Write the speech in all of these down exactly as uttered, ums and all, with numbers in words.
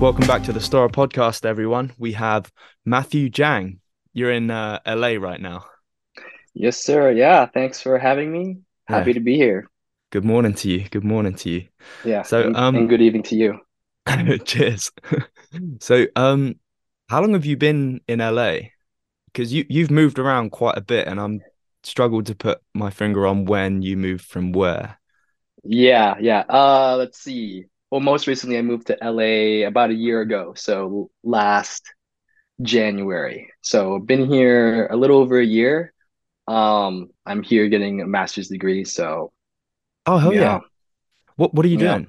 Welcome back to the Storror podcast, everyone. We have Mathieu Jang. You're in uh, L A right now. Yes, sir. Yeah, thanks for having me. Happy yeah. to be here. Good morning to you. Good morning to you. Yeah. So, and, um, and good evening to you. Cheers. So, um, how long have you been in L A? Because you you've moved around quite a bit, and I'm struggled to put my finger on when you moved from where. Yeah, yeah. Uh, let's see. Well, most recently I moved to L A about a year ago, so last January. So been here a little over a year. Um, I'm here getting a master's degree, so. Oh, hell yeah. yeah. What What are you doing?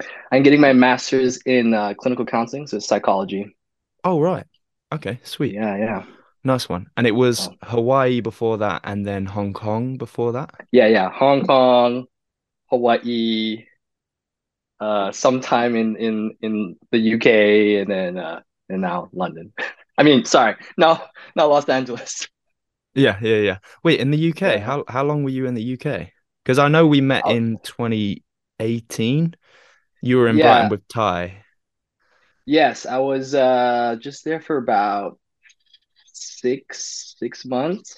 Yeah. I'm getting my master's in uh, clinical counseling, so it's psychology. Oh, right. Okay, sweet. Yeah, yeah. Nice one. And it was um, Hawaii before that, and then Hong Kong before that? Yeah, yeah. Hong Kong, Hawaii, uh, sometime in, in, in the U K, and then uh, and now London. I mean, sorry, no, not Los Angeles. Yeah, yeah, yeah. Wait, in the U K, yeah. how how long were you in the U K? Because I know we met oh. in twenty eighteen. You were in yeah. Brighton with Ty. Yes, I was uh, just there for about six six months.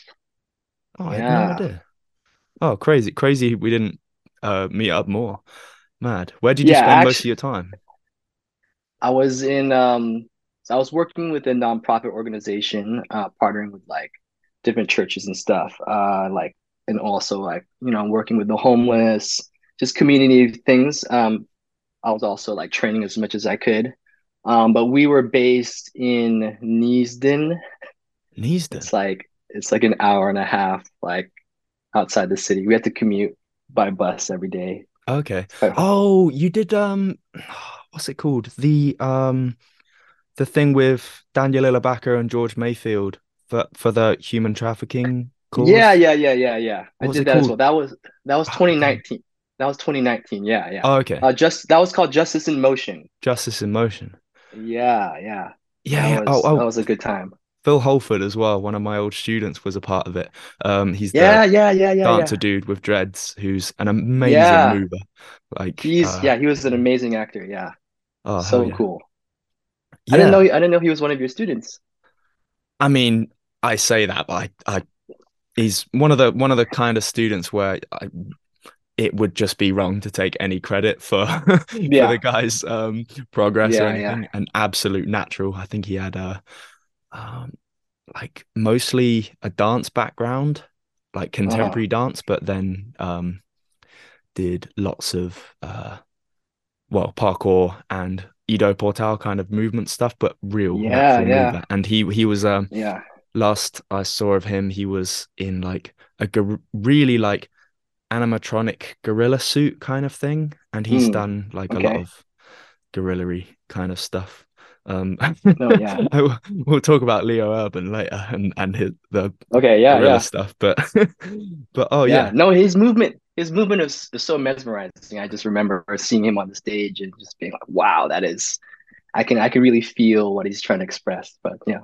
Oh, I yeah. had no idea. Oh, crazy, crazy. We didn't uh, meet up more. Mad. Where did you yeah, spend actually, most of your time? I was in. Um, I was working with a nonprofit organization, uh, partnering with like different churches and stuff. Uh, like. And also, like, you know, working with the homeless, just community things. Um, I was also like training as much as I could. Um, but we were based in Neasden. Neasden. It's like it's like an hour and a half, like outside the city. We had to commute by bus every day. Okay. So, oh, you did um, what's it called? The um, the thing with Daniel Ilabaca and George Mayfield for for the human trafficking. Course. Yeah, yeah, yeah, yeah, yeah. What I did that called? as well. That was that was twenty nineteen. Oh, that was twenty nineteen. Yeah, yeah. Oh, okay. Uh, just that was called Justice in Motion. Justice in Motion. Yeah, yeah, yeah. That was, oh, oh, that was a good time. Phil Holford as well. One of my old students was a part of it. Um, he's yeah, the yeah, yeah, yeah, dancer yeah. dude with dreads, who's an amazing yeah. mover. Like he's uh, yeah, he was an amazing actor. Yeah. Oh, so yeah. cool. Yeah. I didn't know. I didn't know he was one of your students. I mean, I say that, but I. I He's one of the one of the kind of students where I, it would just be wrong to take any credit for, for yeah. the guy's um, progress yeah, or anything. Yeah. An absolute natural. I think he had a um, like mostly a dance background, like contemporary uh-huh. dance, but then um, did lots of uh, well parkour and Edo Portal kind of movement stuff, but real yeah, yeah. mover. And he he was um, yeah. last I saw of him, he was in like a gor- really like animatronic gorilla suit kind of thing, and he's mm, done like okay. a lot of gorillery kind of stuff. Um, no, yeah. I, we'll talk about Leo Urban later and and his, the okay, yeah, gorilla yeah. stuff, but but oh yeah. yeah, no, his movement, his movement is, is so mesmerizing. I just remember seeing him on the stage and just being like, wow, that is. I can I can really feel what he's trying to express, but yeah.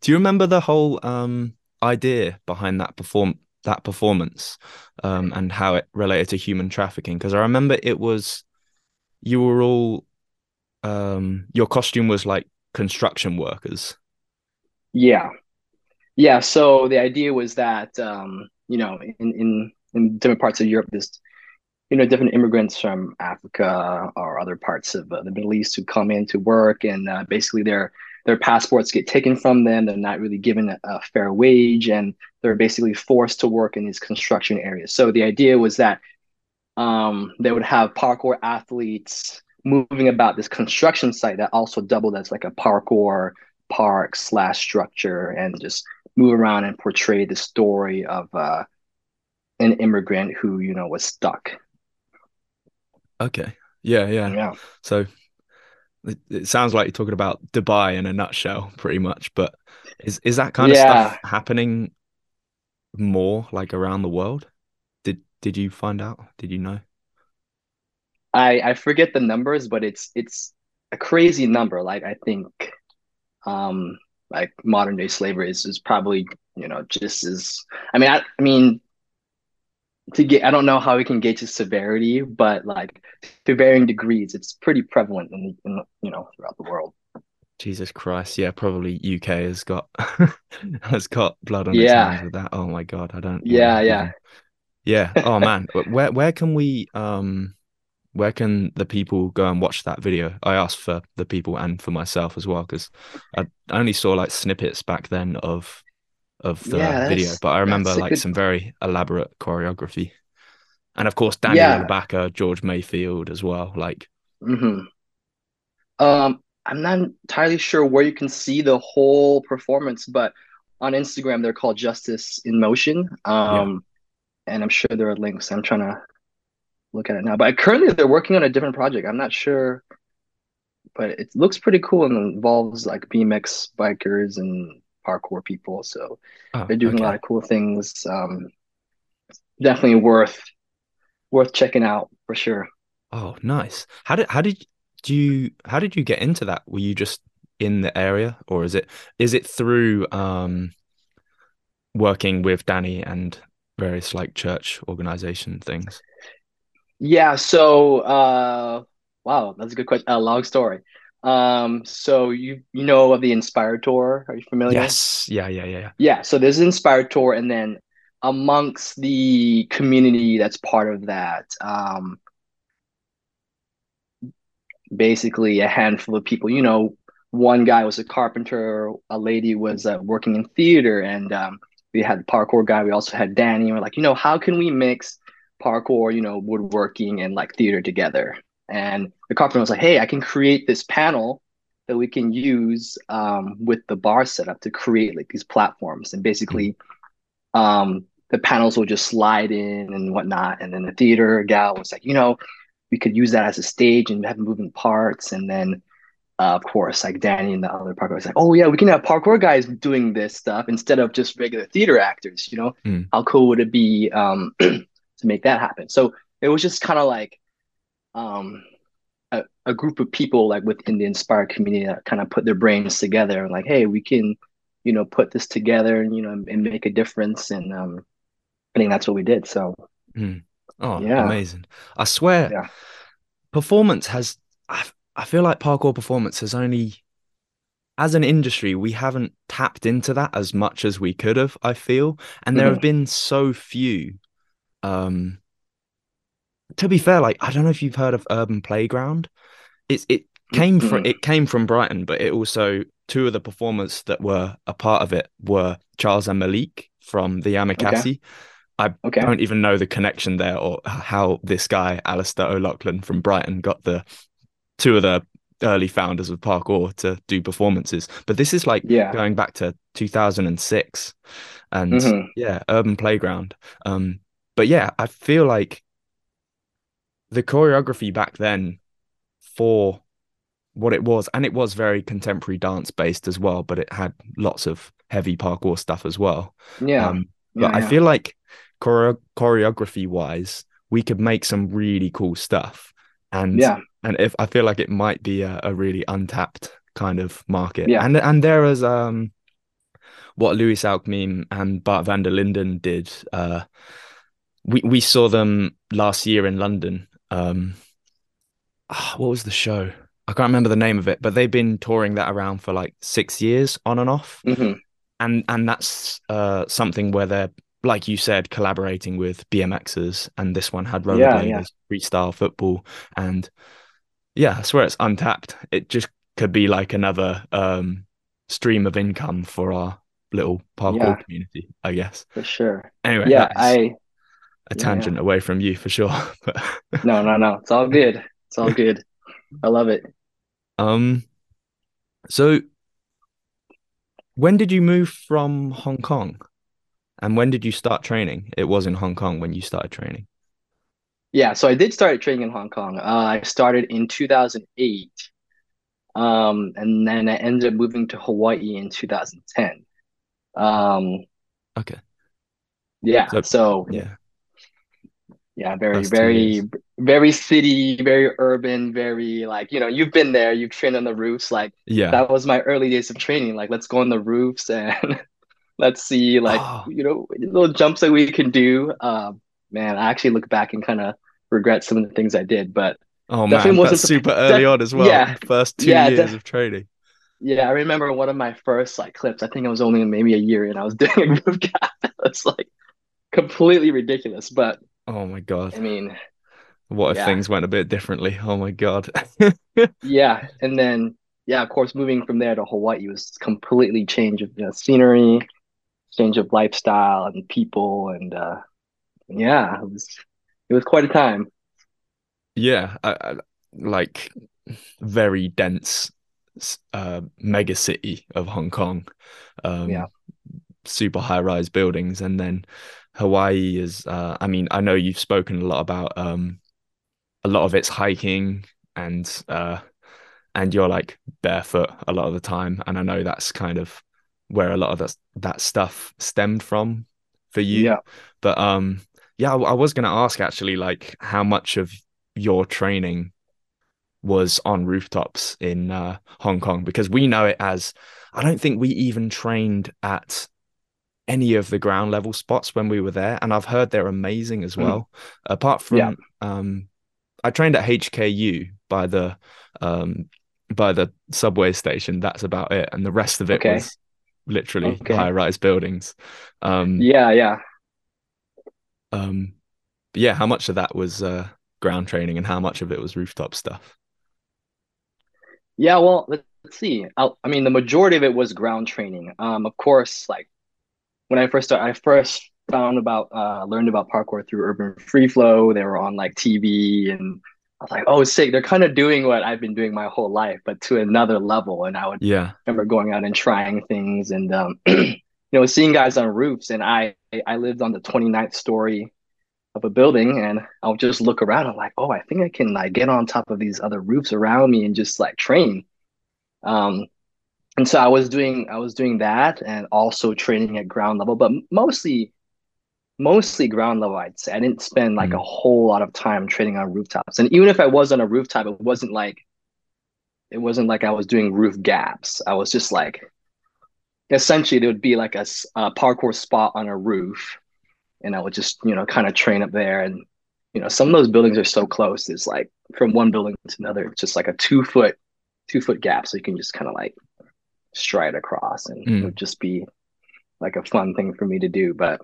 Do you remember the whole um, idea behind that perform that performance um, and how it related to human trafficking? Because I remember it was you were all um, your costume was like construction workers. Yeah, yeah. So the idea was that um, you know in, in in different parts of Europe, this. You know, different immigrants from Africa or other parts of uh, the Middle East who come in to work, and uh, basically their their passports get taken from them. They're not really given a, a fair wage, and they're basically forced to work in these construction areas. So the idea was that um, they would have parkour athletes moving about this construction site that also doubled as like a parkour park slash structure, and just move around and portray the story of uh, an immigrant who, you know, was stuck. Okay. Yeah, yeah. Yeah. So it, it sounds like you're talking about Dubai in a nutshell, pretty much. But is is that kind yeah. of stuff happening more like around the world? Did did you find out? Did you know? I I forget the numbers, but it's it's a crazy number. Like I think, um, like modern day slavery is, is probably, you know, just as. I mean, I, I mean. to get, I don't know how we can gauge its severity, but like to varying degrees, it's pretty prevalent in, in you know throughout the world. Jesus Christ, yeah, probably U K has got has got blood on its yeah. hands with that. Oh my God, I don't. Yeah, yeah, yeah. Oh man, where where can we um where can the people go and watch that video? I asked for the people and for myself as well, because I only saw like snippets back then of of the yeah, video, but I remember like good... some very elaborate choreography, and of course Daniel Ilabaca, yeah. George Mayfield as well. Like, mm-hmm. um. I'm not entirely sure where you can see the whole performance, but on Instagram, they're called Justice in Motion. Um, yeah. And I'm sure there are links. I'm trying to look at it now, but currently they're working on a different project. I'm not sure, but it looks pretty cool and involves like B M X bikers and parkour people. So oh, they're doing okay. a lot of cool things. Um, definitely worth, worth checking out for sure. Oh, nice. How did, how did Do you, how did you get into that? Were you just in the area, or is it, is it through um, working with Danny and various like church organization things? Yeah. So, uh, wow, that's a good question. A long story. Um, so you, you know, of the Inspire tour, are you familiar? Yes. Yeah, yeah, yeah, yeah. Yeah. So there's an Inspire tour, and then amongst the community that's part of that, um, basically a handful of people, you know, one guy was a carpenter, a lady was uh, working in theater, and um, we had the parkour guy, we also had Danny, and we're like, you know, how can we mix parkour, you know, woodworking and like theater together? And the carpenter was like, hey, I can create this panel that we can use um, with the bar setup to create like these platforms, and basically um, the panels will just slide in and whatnot. And then the theater gal was like, you know, we could use that as a stage and have moving parts. And then, uh, of course, like Danny and the other parkour was like, oh yeah, we can have parkour guys doing this stuff instead of just regular theater actors, you know, mm. how cool would it be um, to make that happen? So it was just kind of like um, a, a group of people like within the Inspire community that kind of put their brains together and like, hey, we can, you know, put this together and, you know, and, and make a difference. And um, I think that's what we did. So. Mm. Oh, yeah. Amazing. I swear, yeah. performance has, I, I feel like parkour performance has only, as an industry, we haven't tapped into that as much as we could have, I feel. And mm-hmm. there have been so few. Um, to be fair, like, I don't know if you've heard of Urban Playground. It's, it came mm-hmm. from, it came from Brighton, but it also, two of the performers that were a part of it were Charles and Malik from the Yamakasi. Okay. I okay. don't even know the connection there or how this guy, Alistair O'Loughlin from Brighton, got the two of the early founders of parkour to do performances. But this is like yeah. going back to two thousand six and mm-hmm. yeah, Urban Playground. Um, but yeah, I feel like the choreography back then for what it was, and it was very contemporary dance based as well, but it had lots of heavy parkour stuff as well. Yeah. Um, but yeah, yeah. I feel like Chore- choreography wise we could make some really cool stuff, and yeah and if I feel like it might be a, a really untapped kind of market, yeah and and there is um what Louis Alkmeen and Bart van der Linden did. uh we we saw them last year in London. Um oh, what was the show? I can't remember the name of it, but they've been touring that around for like six years on and off. mm-hmm. and and that's uh something where they're, like you said, collaborating with B M Xers, and this one had rollerbladers, yeah, yeah. freestyle football, and yeah, I swear it's untapped. It just could be like another um, stream of income for our little parkour yeah. community, I guess. For sure. Anyway, yeah, I a tangent yeah. away from you for sure. no, no, no, it's all good. It's all good. I love it. Um, so when did you move from Hong Kong? And when did you start training? It was in Hong Kong when you started training. Yeah, so I did start training in Hong Kong. Uh, I started in two thousand eight, um, and then I ended up moving to Hawaii in two thousand ten. Um, okay. Yeah. So, so yeah, yeah, very, That's very, very city, very urban, very like, you know, you've been there, you've trained on the roofs. Like, yeah, that was my early days of training. Like, let's go on the roofs and. Let's see, like, oh. you know, little jumps that we can do. Um, man, I actually look back and kind of regret some of the things I did. But oh man, wasn't super early on as well. Yeah, first two yeah, years of training. Yeah, I remember one of my first like clips. I think I was only maybe a year in. I was doing a roof cat. It's like completely ridiculous. But oh my god, I mean, what if yeah. things went a bit differently? Oh my god. Yeah, and then yeah, of course, moving from there to Hawaii was completely change of you know, scenery, change of lifestyle and people, and uh, yeah, it was it was quite a time. Yeah, I, I, like very dense. Uh, mega city of Hong Kong, um, yeah. super high-rise buildings, and then Hawaii is. Uh, I mean, I know you've spoken a lot about um, a lot of it's hiking, and uh, and you're like barefoot a lot of the time, and I know that's kind of where a lot of that that stuff stemmed from for you. Yeah. But um, yeah, I, I was going to ask actually, like, how much of your training was on rooftops in uh, Hong Kong, because we know it as, I don't think we even trained at any of the ground level spots when we were there. And I've heard they're amazing as well. Mm. Apart from, yeah. um, I trained at H K U by the, um, by the subway station. That's about it. And the rest of it okay. was literally okay. high rise buildings. Um, yeah. Yeah. Um, yeah. How much of that was uh, ground training and how much of it was rooftop stuff? Yeah, well, let's see. I'll, I mean, the majority of it was ground training. Um, of course, like when I first started, I first found about, uh, learned about parkour through Urban Free Flow. They were on like T V, and I was like, oh, sick. They're kind of doing what I've been doing my whole life, but to another level. And I would yeah. remember going out and trying things and, um, you know, seeing guys on roofs. And I, I lived on the twenty-ninth story of a building, and I'll just look around. I'm like, oh, I think I can like get on top of these other roofs around me and just like train. Um, and so I was doing, I was doing that, and also training at ground level, but mostly, mostly ground level. I'd say I didn't spend like mm. a whole lot of time training on rooftops. And even if I was on a rooftop, it wasn't like, it wasn't like I was doing roof gaps. I was just like, essentially, there would be like a, a parkour spot on a roof. And I would just, you know, kind of train up there. And, you know, some of those buildings are so close. It's like from one building to another, it's just like a two foot, two foot gap. So you can just kind of like stride across, and mm. it would just be like a fun thing for me to do. But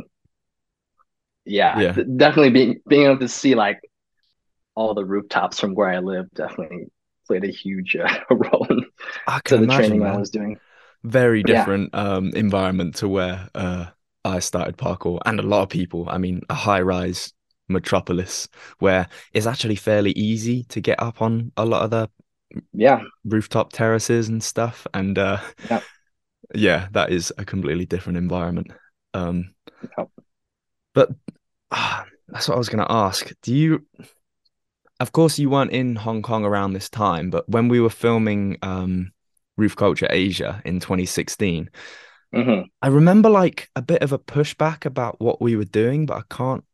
yeah, yeah. definitely being, being able to see like all the rooftops from where I live definitely played a huge uh, role in to the training that I was doing. Very different yeah. um, environment to where, uh, I started parkour, and a lot of people. I mean, a high-rise metropolis where it's actually fairly easy to get up on a lot of the yeah rooftop terraces and stuff. And uh, yeah. yeah, that is a completely different environment. Um, yeah. But uh, that's what I was going to ask. Do you? Of course, you weren't in Hong Kong around this time, but when we were filming um, Roof Culture Asia in twenty sixteen. Mm-hmm. I remember like a bit of a pushback about what we were doing, but I can't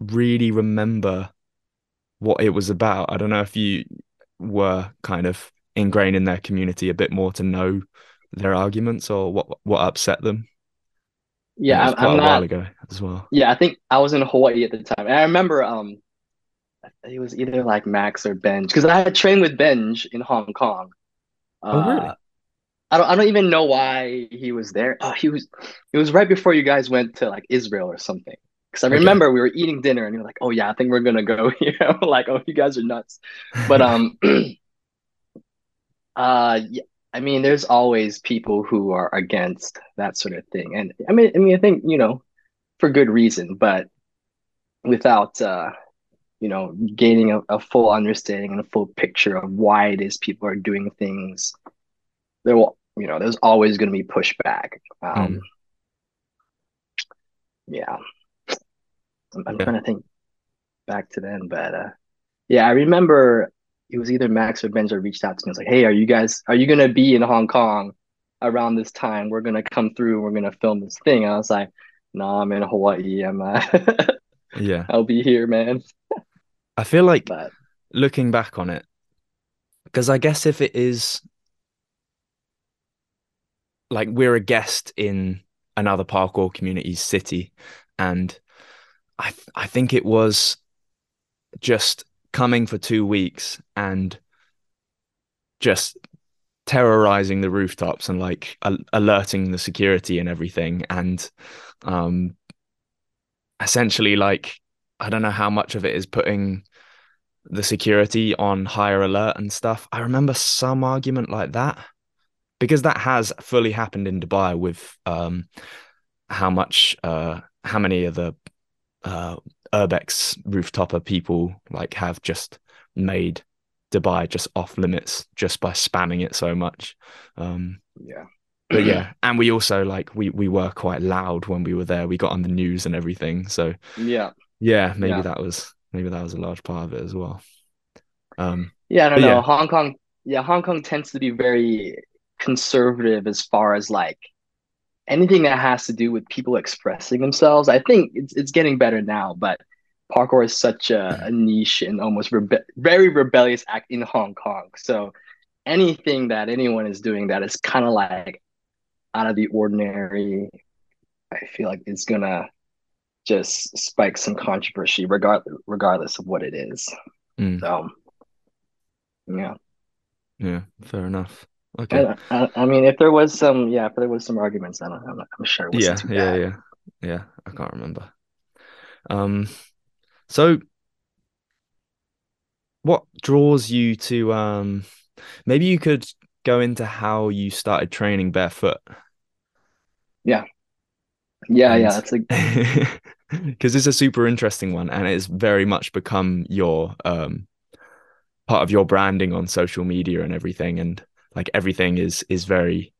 really remember what it was about. I don't know if you were kind of ingrained in their community a bit more to know their arguments or what what upset them. Yeah, quite I'm a not, while ago as well. Yeah, I think I was in Hawaii at the time, and I remember um, it was either like Max or Benj, because I had trained with Benj in Hong Kong. Oh, uh, really? I don't. I don't even know why he was there. Oh, he was. It was right before you guys went to like Israel or something. Because I remember okay. we were eating dinner, and you were like, "Oh yeah, I think we're gonna go here." I'm like, "Oh, you guys are nuts." But um, uh, yeah, I mean, there's always people who are against that sort of thing, and I mean, I mean, I think you know, for good reason. But without uh, you know, gaining a, a full understanding and a full picture of why it is people are doing things, there will. You know, there's always going to be pushback. Um, mm. Yeah, I'm, I'm yeah. trying to think back to then, but uh, yeah, I remember it was either Max or Benj that reached out to me. I was like, "Hey, are you guys are you going to be in Hong Kong around this time? We're going to come through. And we're going to film this thing." And I was like, "No, nah, I'm in Hawaii. I'm uh, yeah, I'll be here, man." I feel like but, looking back on it, because I guess if it is. Like we're a guest in another parkour community's city, and I th I think it was just coming for two weeks and just terrorizing the rooftops and like al alerting the security and everything, and um, essentially like I don't know how much of it is putting the security on higher alert and stuff. I remember some argument like that, because that has fully happened in Dubai with um, how much, uh, how many of the uh, Urbex rooftopper people like have just made Dubai just off limits just by spamming it so much. Um, yeah. But yeah, and we also like, we, we were quite loud when we were there. We got on the news and everything. So yeah, yeah, maybe yeah. that was... Maybe that was a large part of it as well. Um, yeah, I don't know. Yeah. Hong Kong, yeah, Hong Kong tends to be very conservative as far as like anything that has to do with people expressing themselves. I think it's it's getting better now, but parkour is such a, a niche and almost rebe very rebellious act in Hong Kong. So anything that anyone is doing that is kind of like out of the ordinary, I feel like it's gonna just spike some controversy regardless regardless of what it is. Mm. So yeah. Yeah, fair enough. Okay. I, I, I mean if there was some yeah, if there was some arguments, I don't I'm not I'm sure it wasn't too bad. Yeah, yeah, yeah. Yeah, I can't remember. Um so what draws you to um maybe you could go into how you started training barefoot. Yeah. Yeah, and, yeah, that's like because it's a super interesting one, and it's very much become your um part of your branding on social media and everything, and like everything is is very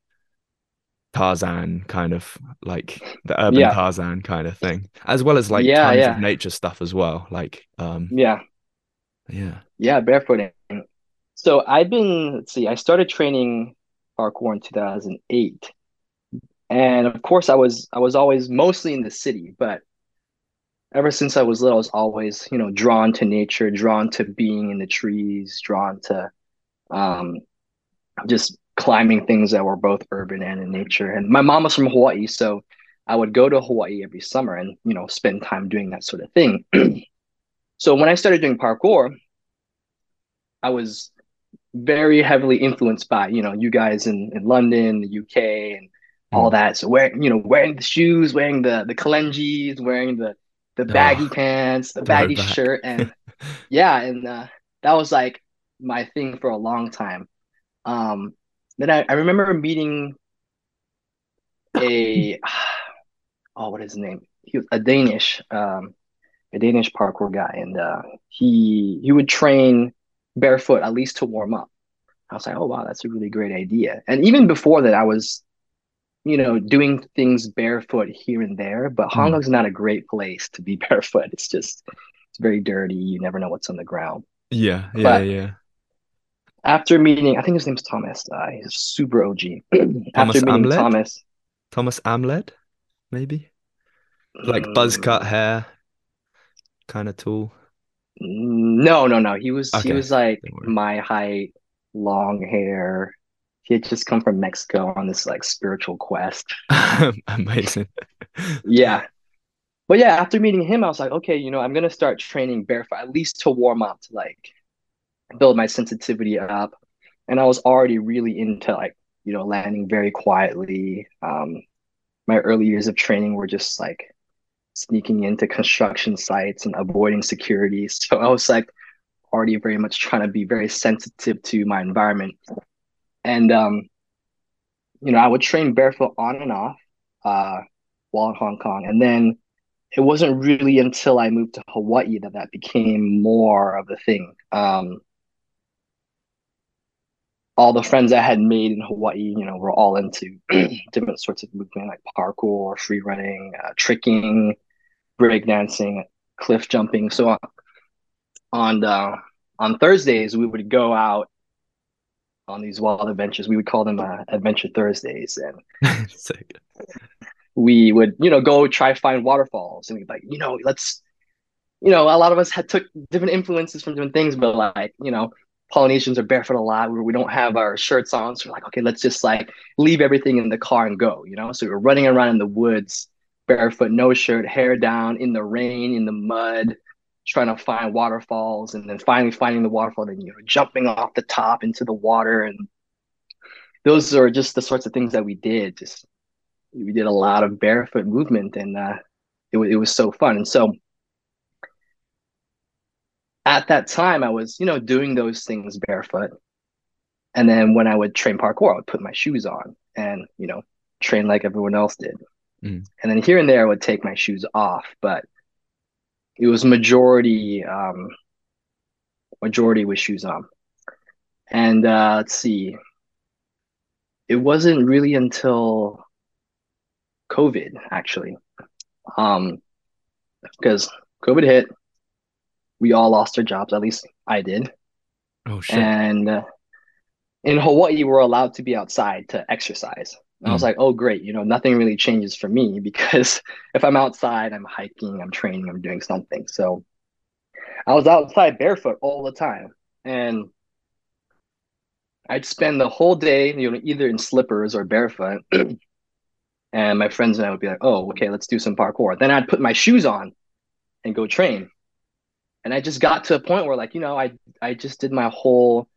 Tarzan kind of like the urban yeah. Tarzan kind of thing, as well as like yeah, tons yeah. of nature stuff as well. Like um yeah, yeah, yeah, barefooting. So I've been let's see, I started training parkour in two thousand eight. And of course, I was I was always mostly in the city, but ever since I was little, I was always you know drawn to nature, drawn to being in the trees, drawn to um, just climbing things that were both urban and in nature. And my mom was from Hawaii, so I would go to Hawaii every summer and you know spend time doing that sort of thing. So when I started doing parkour, I was very heavily influenced by you know you guys in in London, the U K, and all that. So wearing, you know, wearing the shoes, wearing the the kalengis, wearing the the baggy oh, pants, the baggy back. shirt, and yeah, and uh, that was like my thing for a long time. Um, then I, I remember meeting a oh, what is his name? He was a Danish, um, a Danish parkour guy, and uh, he he would train barefoot at least to warm up. I was like, oh wow, that's a really great idea. And even before that, I was you know, doing things barefoot here and there, but Hong Kong's not a great place to be barefoot. It's just, it's very dirty. You never know what's on the ground. Yeah, yeah, but yeah. After meeting, I think his name's Thomas. Uh, he's super O G. Thomas after meeting Amlet? Thomas. Thomas Amlet, maybe? Like um, buzz cut hair, kind of tall. No, no, no. He was, okay. he was like my height, long hair. He had just come from Mexico on this like spiritual quest. Amazing. Yeah. But yeah, after meeting him, I was like, okay, you know, I'm going to start training barefoot, at least to warm up, to like build my sensitivity up. And I was already really into like, you know, landing very quietly. Um, my early years of training were just like sneaking into construction sites and avoiding security. So I was like already very much trying to be very sensitive to my environment. And, um, you know, I would train barefoot on and off uh, while in Hong Kong. And then it wasn't really until I moved to Hawaii that that became more of a thing. Um, all the friends I had made in Hawaii, you know, were all into different sorts of movement like parkour, free running, uh, tricking, breakdancing, cliff jumping. So on on, uh, on Thursdays, we would go out on these wild adventures. We would call them uh, Adventure Thursdays, and so we would, you know, go try find waterfalls, and we'd like, you know, let's, you know, a lot of us had took different influences from different things, but like, you know, Polynesians are barefoot a lot. We, we don't have our shirts on, so we're like, okay, let's just like leave everything in the car and go, you know. So we were running around in the woods, barefoot, no shirt, hair down, in the rain, in the mud, trying to find waterfalls, and then finally finding the waterfall, then, you know, jumping off the top into the water. And those are just the sorts of things that we did. Just, we did a lot of barefoot movement, and uh, it, it was so fun. And so at that time, I was, you know, doing those things barefoot. And then when I would train parkour, I would put my shoes on and, you know, train like everyone else did. Mm. And then here and there, I would take my shoes off, but it was majority, um, majority with shoes on. And uh, let's see, it wasn't really until COVID, actually, um, because COVID hit, we all lost our jobs. At least I did. Oh shit! And uh, in Hawaii, we're allowed to be outside to exercise. And I was like, oh, great. You know, nothing really changes for me, because if I'm outside, I'm hiking, I'm training, I'm doing something. So I was outside barefoot all the time. And I'd spend the whole day, you know, either in slippers or barefoot. And my friends and I would be like, oh, okay, let's do some parkour. Then I'd put my shoes on and go train. And I just got to a point where, like, you know, I, I just did my whole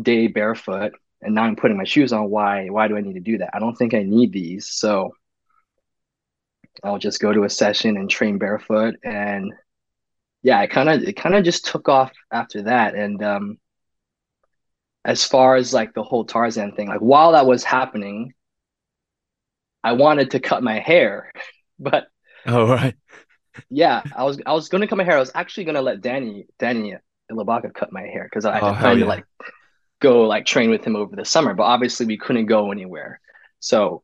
day barefoot. And now I'm putting my shoes on. Why, why do I need to do that? I don't think I need these. So I'll just go to a session and train barefoot. And yeah, I kind of, it kind of just took off after that. And um, as far as like the whole Tarzan thing, like while that was happening, I wanted to cut my hair, but oh, right. yeah, I was, I was going to cut my hair. I was actually going to let Danny, Danny Ilabaca cut my hair. Cause I had oh, planned yeah. to like, go like train with him over the summer, but obviously we couldn't go anywhere. So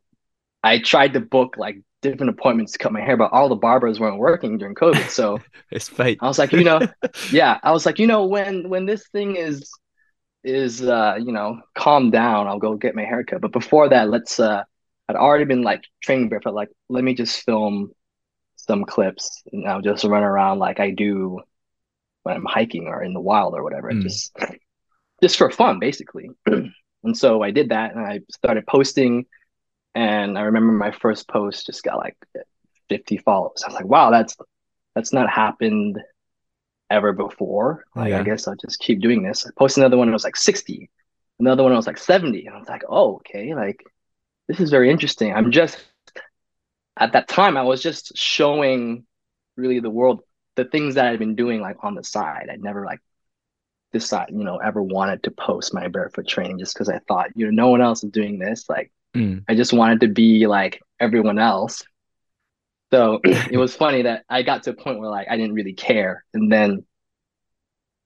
I tried to book like different appointments to cut my hair, but all the barbers weren't working during COVID. So it's fate. I was like, you know, yeah, I was like, you know, when, when this thing is, is, uh, you know, calm down, I'll go get my haircut. But before that, let's, uh, I'd already been like training barefoot. Like, let me just film some clips and I'll just run around like I do when I'm hiking or in the wild or whatever. Mm. Just, just for fun, basically. And so I did that and I started posting, and I remember my first post just got like fifty follows. I was like, wow, that's, that's not happened ever before. Like, yeah. I guess I'll just keep doing this. I posted another one and it was like sixty, another one I was like seventy. And I was like, oh, okay. Like, this is very interesting. I'm just, at that time, I was just showing really the world the things that I'd been doing like on the side. I'd never like, decide, you know, ever wanted to post my barefoot training, just because I thought, you know, no one else is doing this. Like, mm. I just wanted to be like everyone else. So it was funny that I got to a point where like I didn't really care, and then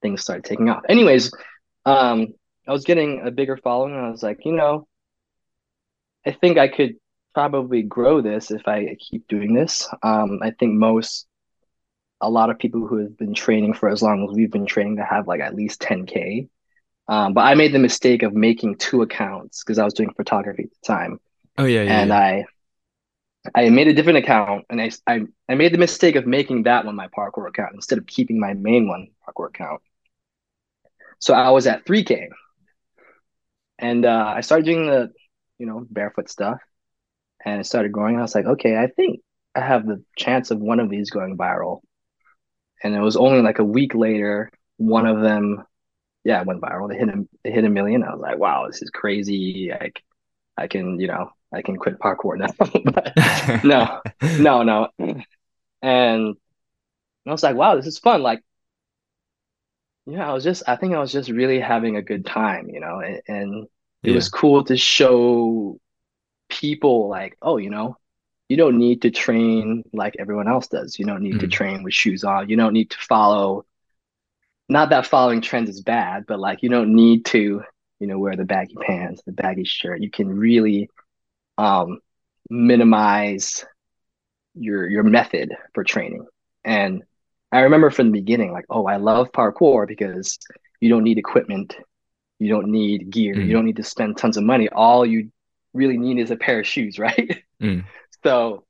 things started taking off. Anyways, um, I was getting a bigger following, and I was like, you know, I think I could probably grow this if I keep doing this. Um, I think most. A lot of people who have been training for as long as we've been training to have like at least ten K. Um, but I made the mistake of making two accounts because I was doing photography at the time. Oh yeah. yeah and yeah. I, I made a different account, and I, I, I made the mistake of making that one my parkour account instead of keeping my main one parkour account. So I was at three K, and uh, I started doing the, you know, barefoot stuff, and it started growing. I was like, okay, I think I have the chance of one of these going viral. And it was only like a week later, one of them, yeah, went viral. They hit a, they hit a million. I was like, wow, this is crazy. Like, I can, you know, I can quit parkour now. But no, no, no. And I was like, wow, this is fun. Like, yeah, I was just, I think I was just really having a good time, you know, and, and it yeah. was cool to show people like, oh, you know, you don't need to train like everyone else does. You don't need mm. to train with shoes on. You don't need to follow. Not that following trends is bad, but like you don't need to, you know, wear the baggy pants, the baggy shirt. You can really um, minimize your your method for training. And I remember from the beginning, like, oh, I love parkour because you don't need equipment, you don't need gear, mm. you don't need to spend tons of money. All you really need is a pair of shoes, right? Mm. So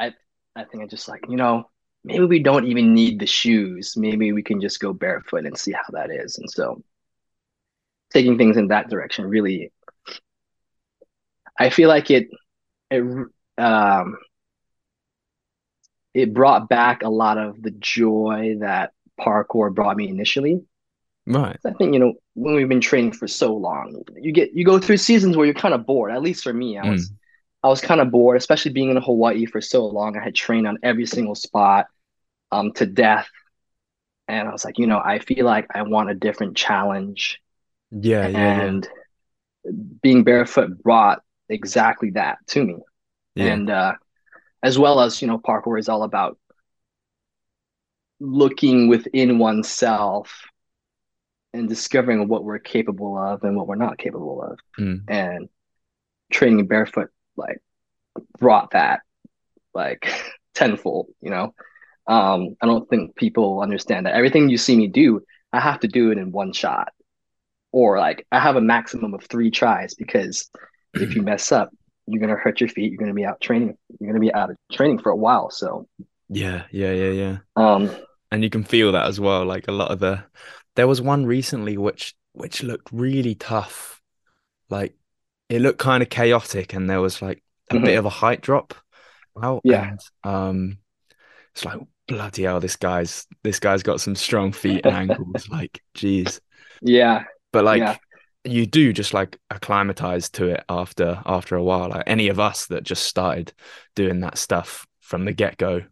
I I think I just like, you know, maybe we don't even need the shoes. Maybe we can just go barefoot and see how that is. And so taking things in that direction, really, I feel like it, it um, it brought back a lot of the joy that parkour brought me initially. Right. I think, you know, when we've been training for so long, you get you go through seasons where you're kind of bored. At least for me, I mm. was I was kind of bored, especially being in Hawaii for so long. I had trained on every single spot um, to death. And I was like, you know, I feel like I want a different challenge. Yeah, yeah. And yeah. being barefoot brought exactly that to me. Yeah. And uh, as well as, you know, parkour is all about looking within oneself and discovering what we're capable of and what we're not capable of. Mm. And training barefoot, like, brought that, like, tenfold, you know? Um, I don't think people understand that everything you see me do, I have to do it in one shot. Or, like, I have a maximum of three tries, because if you mess up, you're going to hurt your feet. You're going to be out training. You're going to be out of training for a while, so. Yeah, yeah, yeah, yeah. Um, and you can feel that as well. Like, a lot of the... There was one recently which which looked really tough. Like, it looked kind of chaotic, and there was like a mm-hmm. bit of a height drop out. Yeah. And, um, it's like, bloody hell, this guy's this guy's got some strong feet and ankles. Like, geez. Yeah. But like yeah. you do just like acclimatize to it after after a while. Like, any of us that just started doing that stuff from the get go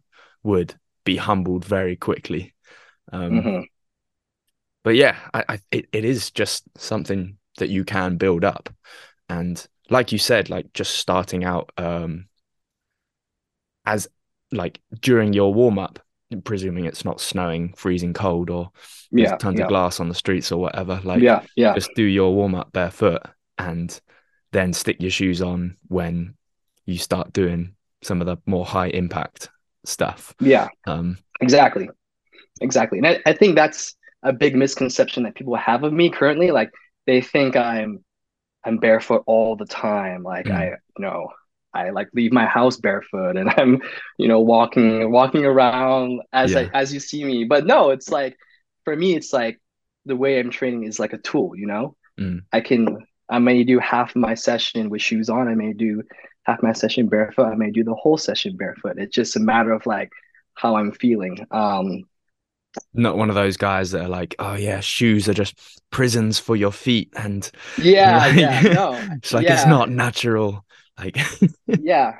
would be humbled very quickly. Um mm-hmm. But yeah, I, I, it, it is just something that you can build up. And like you said, like just starting out um, as like during your warm up, presuming it's not snowing, freezing cold, or yeah, tons yeah. of glass on the streets or whatever, like yeah, yeah. just do your warm up barefoot and then stick your shoes on when you start doing some of the more high impact stuff. Yeah, um, exactly. Exactly. And I, I think that's a big misconception that people have of me currently. Like, they think I'm I'm barefoot all the time. Like, mm. I you know, I like leave my house barefoot and I'm, you know, walking walking around as yeah. I, as you see me. But no, it's like, for me, it's like the way I'm training is like a tool, you know? Mm. I can I may do half my session with shoes on, I may do half my session barefoot, I may do the whole session barefoot. It's just a matter of like how I'm feeling. Um Not one of those guys that are like, oh yeah, shoes are just prisons for your feet, and yeah, like, yeah, no, it's like yeah. it's not natural. Like, yeah,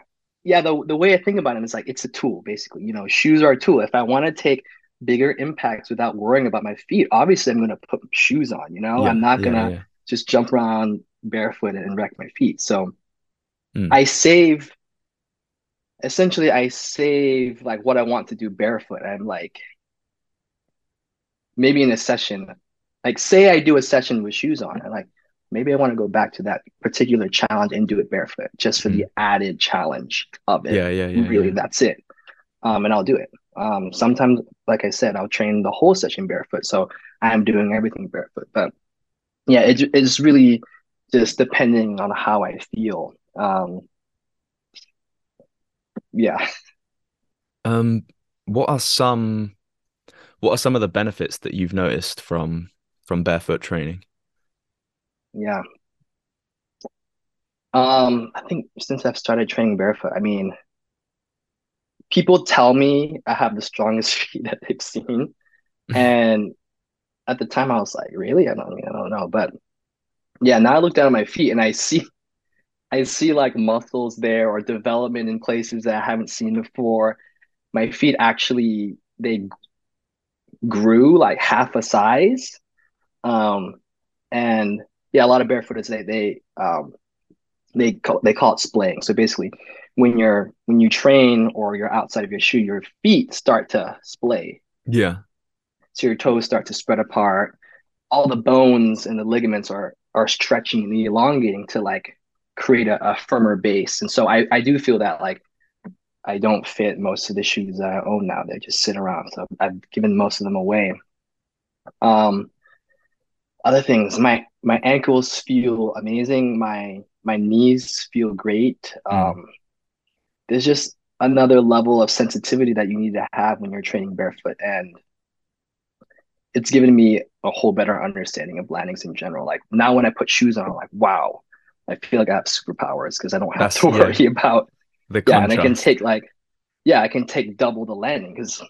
yeah. The the way I think about it is like it's a tool, basically. You know, shoes are a tool. If I want to take bigger impacts without worrying about my feet, obviously I'm going to put shoes on. You know, yeah, I'm not going to yeah, yeah. just jump around barefoot and wreck my feet. So mm. I save. Essentially, I save like what I want to do barefoot. I'm like. Maybe in a session, like say I do a session with shoes on, and like maybe I want to go back to that particular challenge and do it barefoot just for mm. the added challenge of it. Yeah, yeah, yeah. Really, yeah. that's it. Um, and I'll do it. Um, sometimes, like I said, I'll train the whole session barefoot, so I'm doing everything barefoot. But yeah, it, it's really just depending on how I feel. Um, yeah. Um, what are some? What are some of the benefits that you've noticed from from barefoot training? Yeah. Um, I think since I've started training barefoot, I mean, people tell me I have the strongest feet that they've seen. And at the time I was like, really? I don't I mean, I don't know. But yeah, now I look down at my feet and I see I see like muscles there or development in places that I haven't seen before. My feet actually, they grew like half a size, um and yeah a lot of barefooters they they um they call, they call it splaying. So basically when you're when you train or you're outside of your shoe, your feet start to splay. Yeah, so your toes start to spread apart, all the bones and the ligaments are are stretching and elongating to like create a, a firmer base. And so I I do feel that like I don't fit most of the shoes that I own now. They just sit around. So I've given most of them away. Um, other things, my, my ankles feel amazing. My, my knees feel great. Um, there's just another level of sensitivity that you need to have when you're training barefoot. And it's given me a whole better understanding of landings in general. Like now when I put shoes on, I'm like, wow, I feel like I have superpowers because I don't have That's, to worry yeah. about The yeah, and I can take like, yeah, I can take double the landing because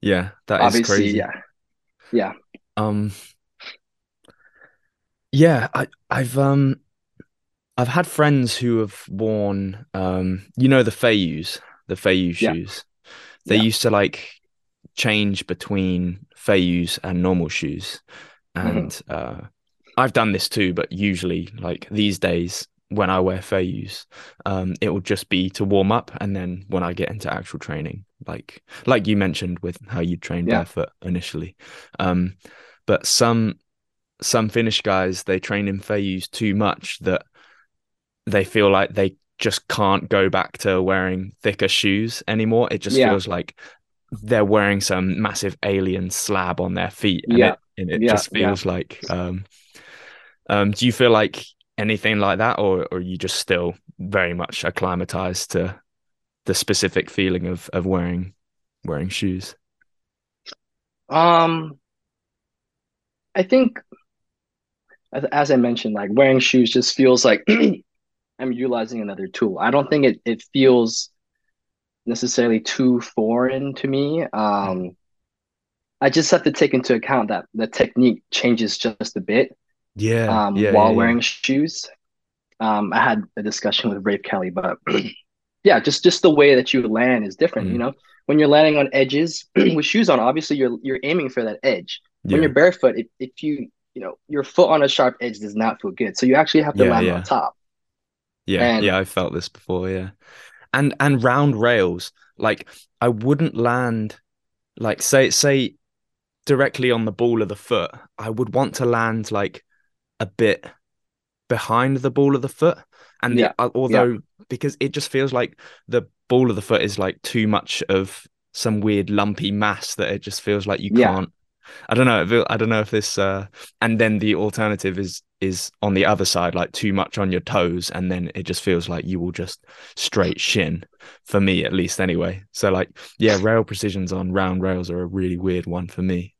yeah, that is obviously, crazy. Yeah, yeah. Um, yeah, I, I've um, I've had friends who have worn um, you know, the Feiyues, the Feiyues yeah. shoes. They yeah. used to like change between Feiyues and normal shoes, and mm-hmm. uh, I've done this too. But usually, like these days, when I wear Feiyues, um, it will just be to warm up, and then when I get into actual training, like like you mentioned with how you trained yeah. barefoot initially, um, but some some Finnish guys, they train in Feiyues too much that they feel like they just can't go back to wearing thicker shoes anymore. It just yeah. feels like they're wearing some massive alien slab on their feet, and yeah. it, and it yeah. just feels yeah. like. Um, um, do you feel like anything like that, or, or are you just still very much acclimatized to the specific feeling of of wearing wearing shoes? Um, I think as, as I mentioned, like wearing shoes just feels like I'm utilizing another tool. I don't think it it feels necessarily too foreign to me. Um, I just have to take into account that the technique changes just a bit. Yeah, um, yeah, while yeah, wearing yeah. shoes. Um, I had a discussion with Rafe Kelly, but yeah, just just the way that you land is different. Mm. You know, when you're landing on edges with shoes on, obviously you're you're aiming for that edge. Yeah. When you're barefoot, if, if you you know your foot on a sharp edge does not feel good, so you actually have to yeah, land yeah. on top. Yeah, and, yeah, I felt this before. Yeah, and and round rails, like I wouldn't land, like say say directly on the ball of the foot. I would want to land like a bit behind the ball of the foot, and yeah. the, although yeah. because it just feels like the ball of the foot is like too much of some weird lumpy mass that it just feels like you yeah. can't. I don't know. I don't know if this. Uh, and then the alternative is is on the other side, like too much on your toes, and then it just feels like you will just straight shin. For me, at least, anyway. So like, yeah, rail precisions on round rails are a really weird one for me.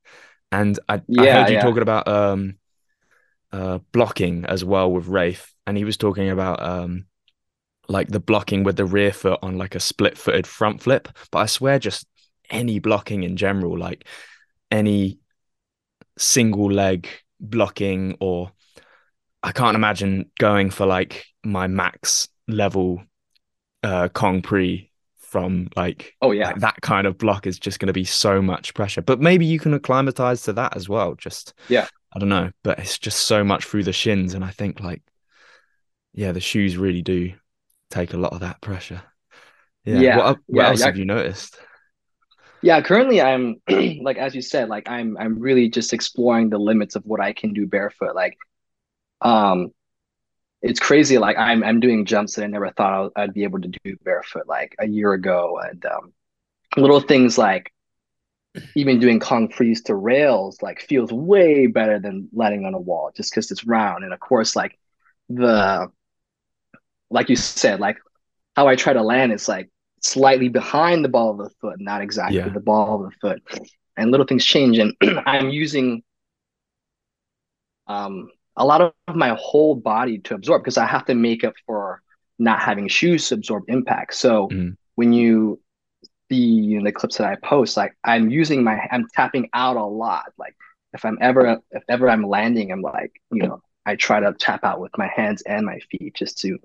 And I, yeah, I heard you yeah. talking about. Um, Uh, blocking as well with Rafe, and he was talking about um like the blocking with the rear foot on like a split-footed front flip, but I swear just any blocking in general, like any single leg blocking, or I can't imagine going for like my max level uh Kong Pre from like oh yeah like that kind of block is just going to be so much pressure. But maybe you can acclimatize to that as well, just yeah I don't know, but it's just so much through the shins. And I think like, yeah, the shoes really do take a lot of that pressure. Yeah. yeah. What, what yeah, else yeah. have you noticed? Yeah. Currently I'm like, as you said, like I'm, I'm really just exploring the limits of what I can do barefoot. Like, um, it's crazy. Like I'm, I'm doing jumps that I never thought I'd be able to do barefoot like a year ago. And, um, little things like, even doing Kong freeze to rails like feels way better than landing on a wall just because it's round. And of course, like the, like you said, like how I try to land is like slightly behind the ball of the foot, not exactly yeah. the ball of the foot, and little things change. And I'm using um, a lot of my whole body to absorb because I have to make up for not having shoes to absorb impact. So mm. when you, The, you know, the clips that I post, like I'm using my, I'm tapping out a lot. Like if I'm ever, if ever I'm landing, I'm like, you know, I try to tap out with my hands and my feet just to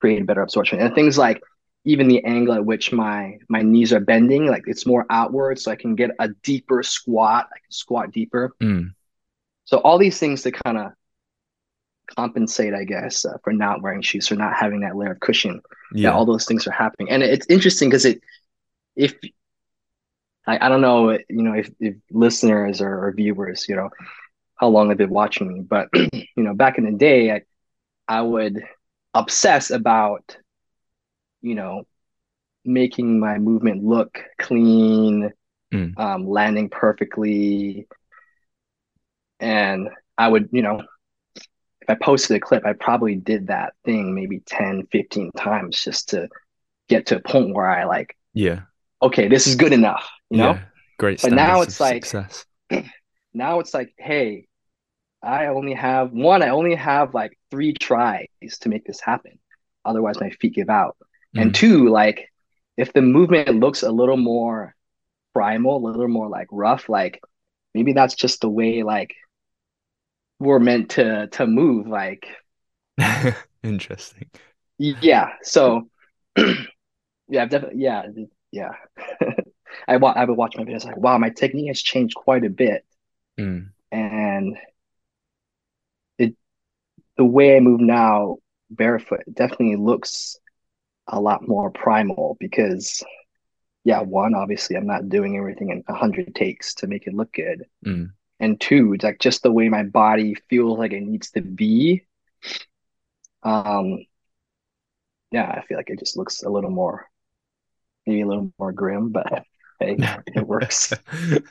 create a better absorption. And things like even the angle at which my, my knees are bending, like it's more outward. So I can get a deeper squat, I can squat deeper. Mm. So all these things to kind of compensate, I guess, uh, for not wearing shoes, for not having that layer of cushion. Yeah. yeah all those things are happening. And it's interesting because it, If I, I don't know, you know, if, if listeners or, or viewers, you know, how long they've been watching me, but you know, back in the day, I, I would obsess about, you know, making my movement look clean, mm. um, landing perfectly, and I would, you know, if I posted a clip, I probably did that thing maybe ten, fifteen times just to get to a point where I like, yeah. okay, this is good enough, you know? Yeah, great. But now it's like, success. now it's like, hey, I only have one, I only have like three tries to make this happen. Otherwise my feet give out. Mm. And two, like if the movement looks a little more primal, a little more like rough, like maybe that's just the way like we're meant to to move, like. Interesting. Yeah. So yeah, definitely. Yeah. Yeah. I wa- I would watch my videos like, wow, my technique has changed quite a bit. Mm. And it, the way I move now barefoot definitely looks a lot more primal because, yeah, one, obviously I'm not doing everything in a hundred takes to make it look good. Mm. And two, it's like just the way my body feels like it needs to be. Um, yeah, I feel like it just looks a little more, maybe a little more grim, but hey, it works.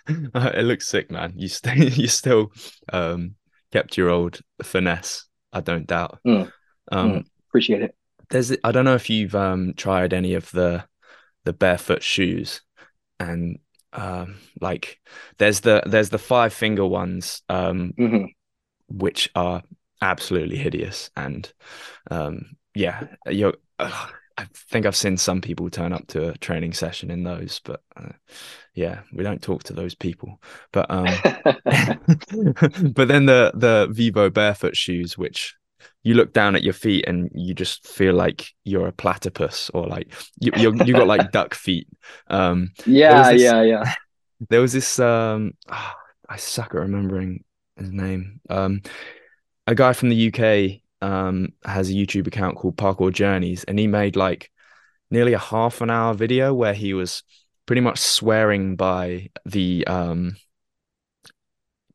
It looks sick, man. You still, you still um, kept your old finesse, I don't doubt. Mm. Um, mm. Appreciate it. There's, I don't know if you've um, tried any of the the barefoot shoes, and um, like there's the there's the five finger ones, um, mm-hmm. which are absolutely hideous, and um, yeah, you're. Uh, I think I've seen some people turn up to a training session in those, but uh, yeah, we don't talk to those people. But um, but then the the Vivo barefoot shoes, which you look down at your feet and you just feel like you're a platypus, or like you you're, you got like duck feet. Um, yeah, this, yeah, yeah. There was this. Um, oh, I suck at remembering his name. Um, a guy from the U K. Um, has a YouTube account called Parkour Journeys, and he made like nearly a half an hour video where he was pretty much swearing by the um,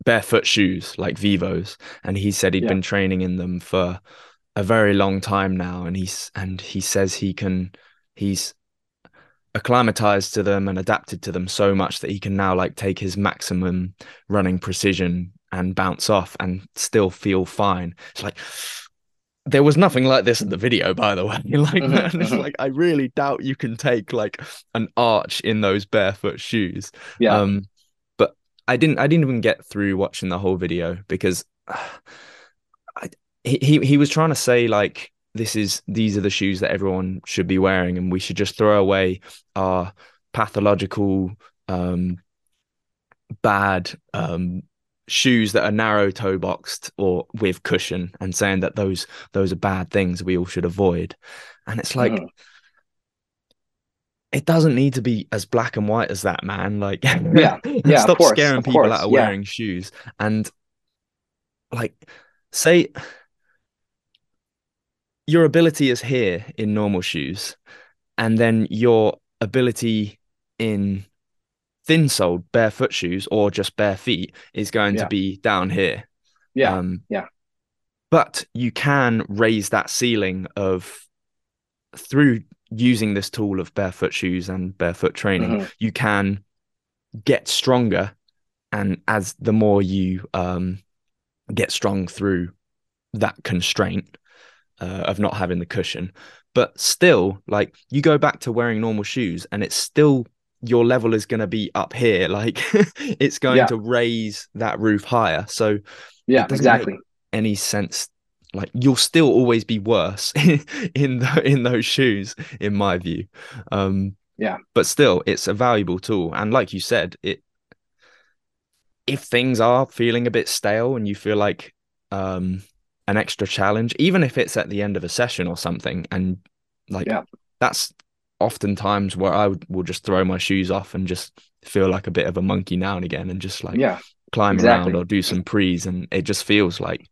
barefoot shoes, like Vivos, and he said he'd yeah. been training in them for a very long time now, and he's and he says he can he's acclimatized to them and adapted to them so much that he can now like take his maximum running precision and bounce off and still feel fine. It's like, there was nothing like this in the video, by the way. Like, mm-hmm, it's mm-hmm. like I really doubt you can take like an arch in those barefoot shoes. Yeah. Um, but I didn't. I didn't even get through watching the whole video because uh, I, he he was trying to say like this is these are the shoes that everyone should be wearing, and we should just throw away our pathological um, bad. Um, shoes that are narrow toe boxed or with cushion, and saying that those those are bad things we all should avoid. And it's like, mm. it doesn't need to be as black and white as that, man. Like, yeah, yeah, stop of course, scaring of people course, out of yeah. wearing shoes. And like, say your ability is here in normal shoes, and then your ability in thin-soled barefoot shoes or just bare feet is going yeah. to be down here. Yeah, um, yeah. But you can raise that ceiling of through using this tool of barefoot shoes and barefoot training. Mm-hmm. You can get stronger, and as the more you um, get strong through that constraint uh, of not having the cushion, but still, like you go back to wearing normal shoes, and it's still. Your level is going to be up here. Like it's going yeah. to raise that roof higher. So yeah, it doesn't exactly. make any sense. Like you'll still always be worse in the, in those shoes, in my view. Um, yeah, but still it's a valuable tool. And like you said, it, if things are feeling a bit stale and you feel like um, an extra challenge, even if it's at the end of a session or something, and like yeah. that's, oftentimes where I would, will just throw my shoes off and just feel like a bit of a monkey now and again, and just like yeah, climb exactly. around or do some prees, and it just feels like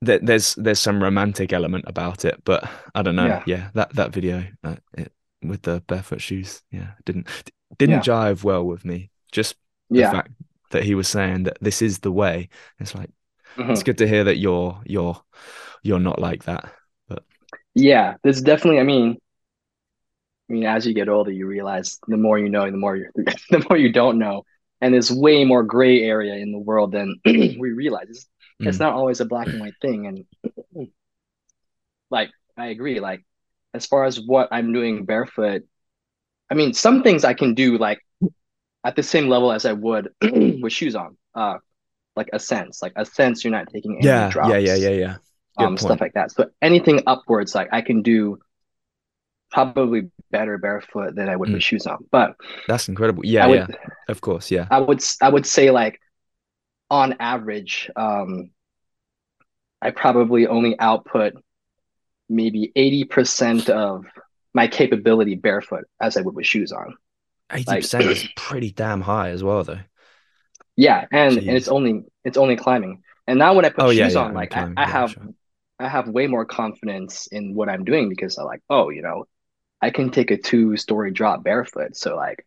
that there's there's some romantic element about it, but I don't know. Yeah, yeah that that video uh, it, with the barefoot shoes, yeah, didn't didn't yeah. jive well with me. Just the yeah. fact that he was saying that this is the way. It's like mm-hmm. it's good to hear that you're you're you're not like that. But yeah, there's definitely. I mean. I mean, as you get older, you realize the more you know, the more you the more you don't know, and there's way more gray area in the world than we realize. It's, mm. it's not always a black and white thing, and like I agree. Like as far as what I'm doing barefoot, I mean, some things I can do like at the same level as I would with shoes on, uh, like ascents. Like ascents, you're not taking any yeah, drops, yeah, yeah, yeah, yeah, um, stuff like that. So anything upwards, like I can do. probably better barefoot than I would mm. with shoes on. But that's incredible. Yeah, would, yeah, of course. Yeah, I would I would say like on average, um, I probably only output maybe eighty percent of my capability barefoot as I would with shoes on. eighty percent like, is pretty damn high as well, though. Yeah, and, and it's only it's only climbing. And now when I put oh, shoes yeah, on, yeah, like climbing, I, I yeah, have sure. I have way more confidence in what I'm doing because I'm like, oh, you know, I can take a two-story drop barefoot. So like,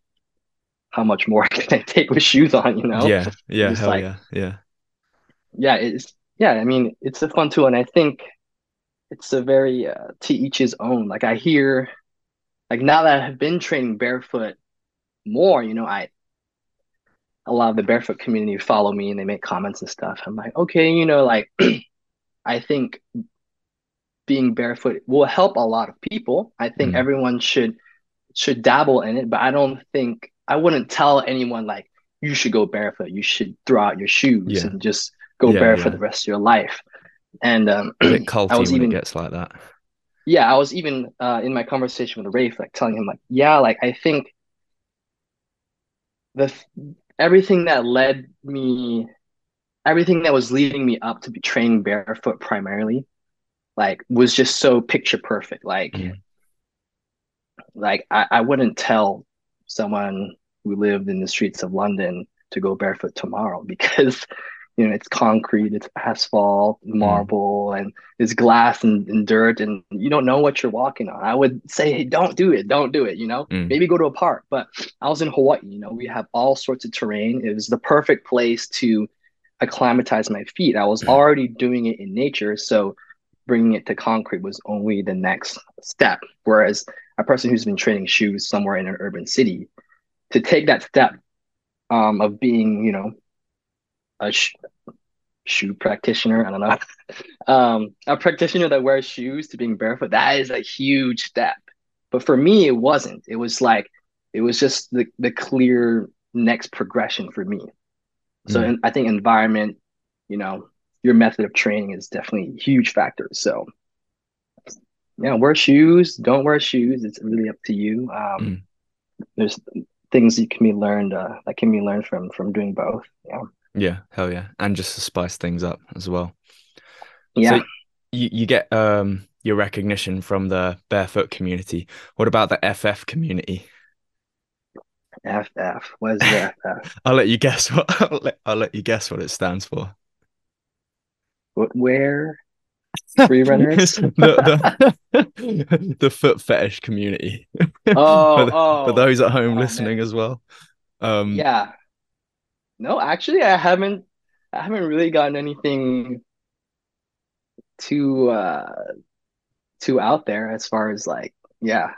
how much more can I take with shoes on? You know? Yeah, yeah, hell like, yeah, yeah, yeah. It's yeah. I mean, it's a fun tool, and I think it's a very uh, to each his own. Like I hear, like now that I've been training barefoot more, you know, I a lot of the barefoot community follow me and they make comments and stuff. I'm like, okay, you know, like I think being barefoot will help a lot of people. I think mm. everyone should should dabble in it, but I don't think I wouldn't tell anyone like you should go barefoot. You should throw out your shoes yeah. and just go yeah, barefoot yeah. the rest of your life. And um, a bit culty I was when even, it gets like that. Yeah, I was even uh, in my conversation with Rafe, like telling him like, yeah, like I think the everything that led me, everything that was leading me up to be training barefoot primarily, like was just so picture perfect. Like, mm. like I, I wouldn't tell someone who lived in the streets of London to go barefoot tomorrow because, you know, it's concrete, it's asphalt, marble, mm. and it's glass and, and dirt, and you don't know what you're walking on. I would say, hey, don't do it, don't do it, you know? Mm. Maybe go to a park. But I was in Hawaii, you know, we have all sorts of terrain. It was the perfect place to acclimatize my feet. I was mm. already doing it in nature, so bringing it to concrete was only the next step. Whereas a person who's been training shoes somewhere in an urban city, to take that step um, of being, you know, a sh shoe practitioner, I don't know, um, a practitioner that wears shoes to being barefoot, that is a huge step. But for me, it wasn't. It was like, it was just the, the clear next progression for me. So mm. in, I think environment, you know, your method of training is definitely a huge factor. So yeah, wear shoes, don't wear shoes. It's really up to you. Um, mm. There's things you can be learned uh, that can be learned from from doing both. Yeah. Yeah, hell yeah, and just to spice things up as well. Yeah. So you you get um your recognition from the barefoot community. What about the F F community? F F, what is the F F? I'll let you guess what I'll let, I'll let you guess what it stands for. Footwear free runners. the, the, the foot fetish community. Oh, for, the, oh, for those at home oh, listening man. as well. Um, yeah. No, actually, I haven't. I haven't really gotten anything too uh, too out there as far as like, yeah.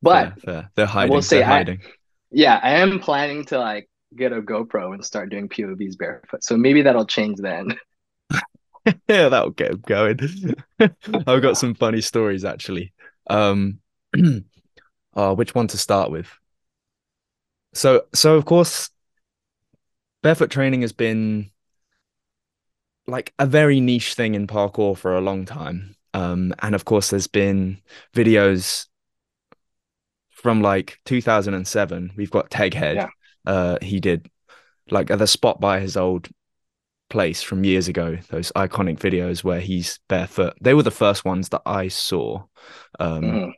But fair, fair. they're hiding. I will say, hiding. I, yeah, I am planning to like get a GoPro and start doing P O Vs barefoot. So maybe that'll change then. Yeah, that'll get him going. I've got some funny stories actually. Um, oh, which one to start with? So, so of course, barefoot training has been like a very niche thing in parkour for a long time. Um, and of course, there's been videos from like two thousand seven. We've got Teg Head. Yeah. Uh, he did like at the spot by his old place from years ago, those iconic videos where he's barefoot. They were the first ones that I saw um, mm.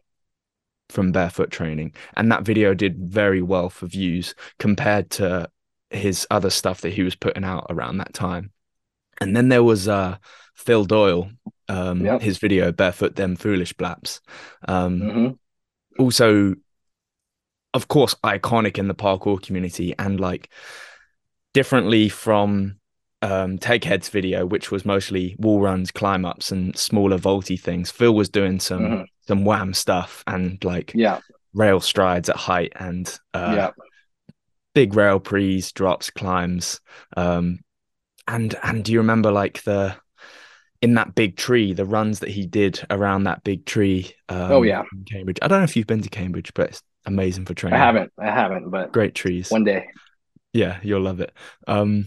from barefoot training. And that video did very well for views compared to his other stuff that he was putting out around that time. And then there was uh Phil Doyle, um yep. his video Barefoot Them Foolish Blaps, um mm-hmm. also of course iconic in the parkour community, and like differently from um Teg Head's video, which was mostly wall runs, climb ups and smaller vaulty things, Phil was doing some mm-hmm. some wham stuff and like yeah rail strides at height and uh yeah big rail prees, drops, climbs, um, and and do you remember like the in that big tree, the runs that he did around that big tree? Um, oh yeah, in Cambridge. I don't know if you've been to Cambridge, but it's amazing for training. I haven't, I haven't, but great trees. One day, yeah, you'll love it. Um,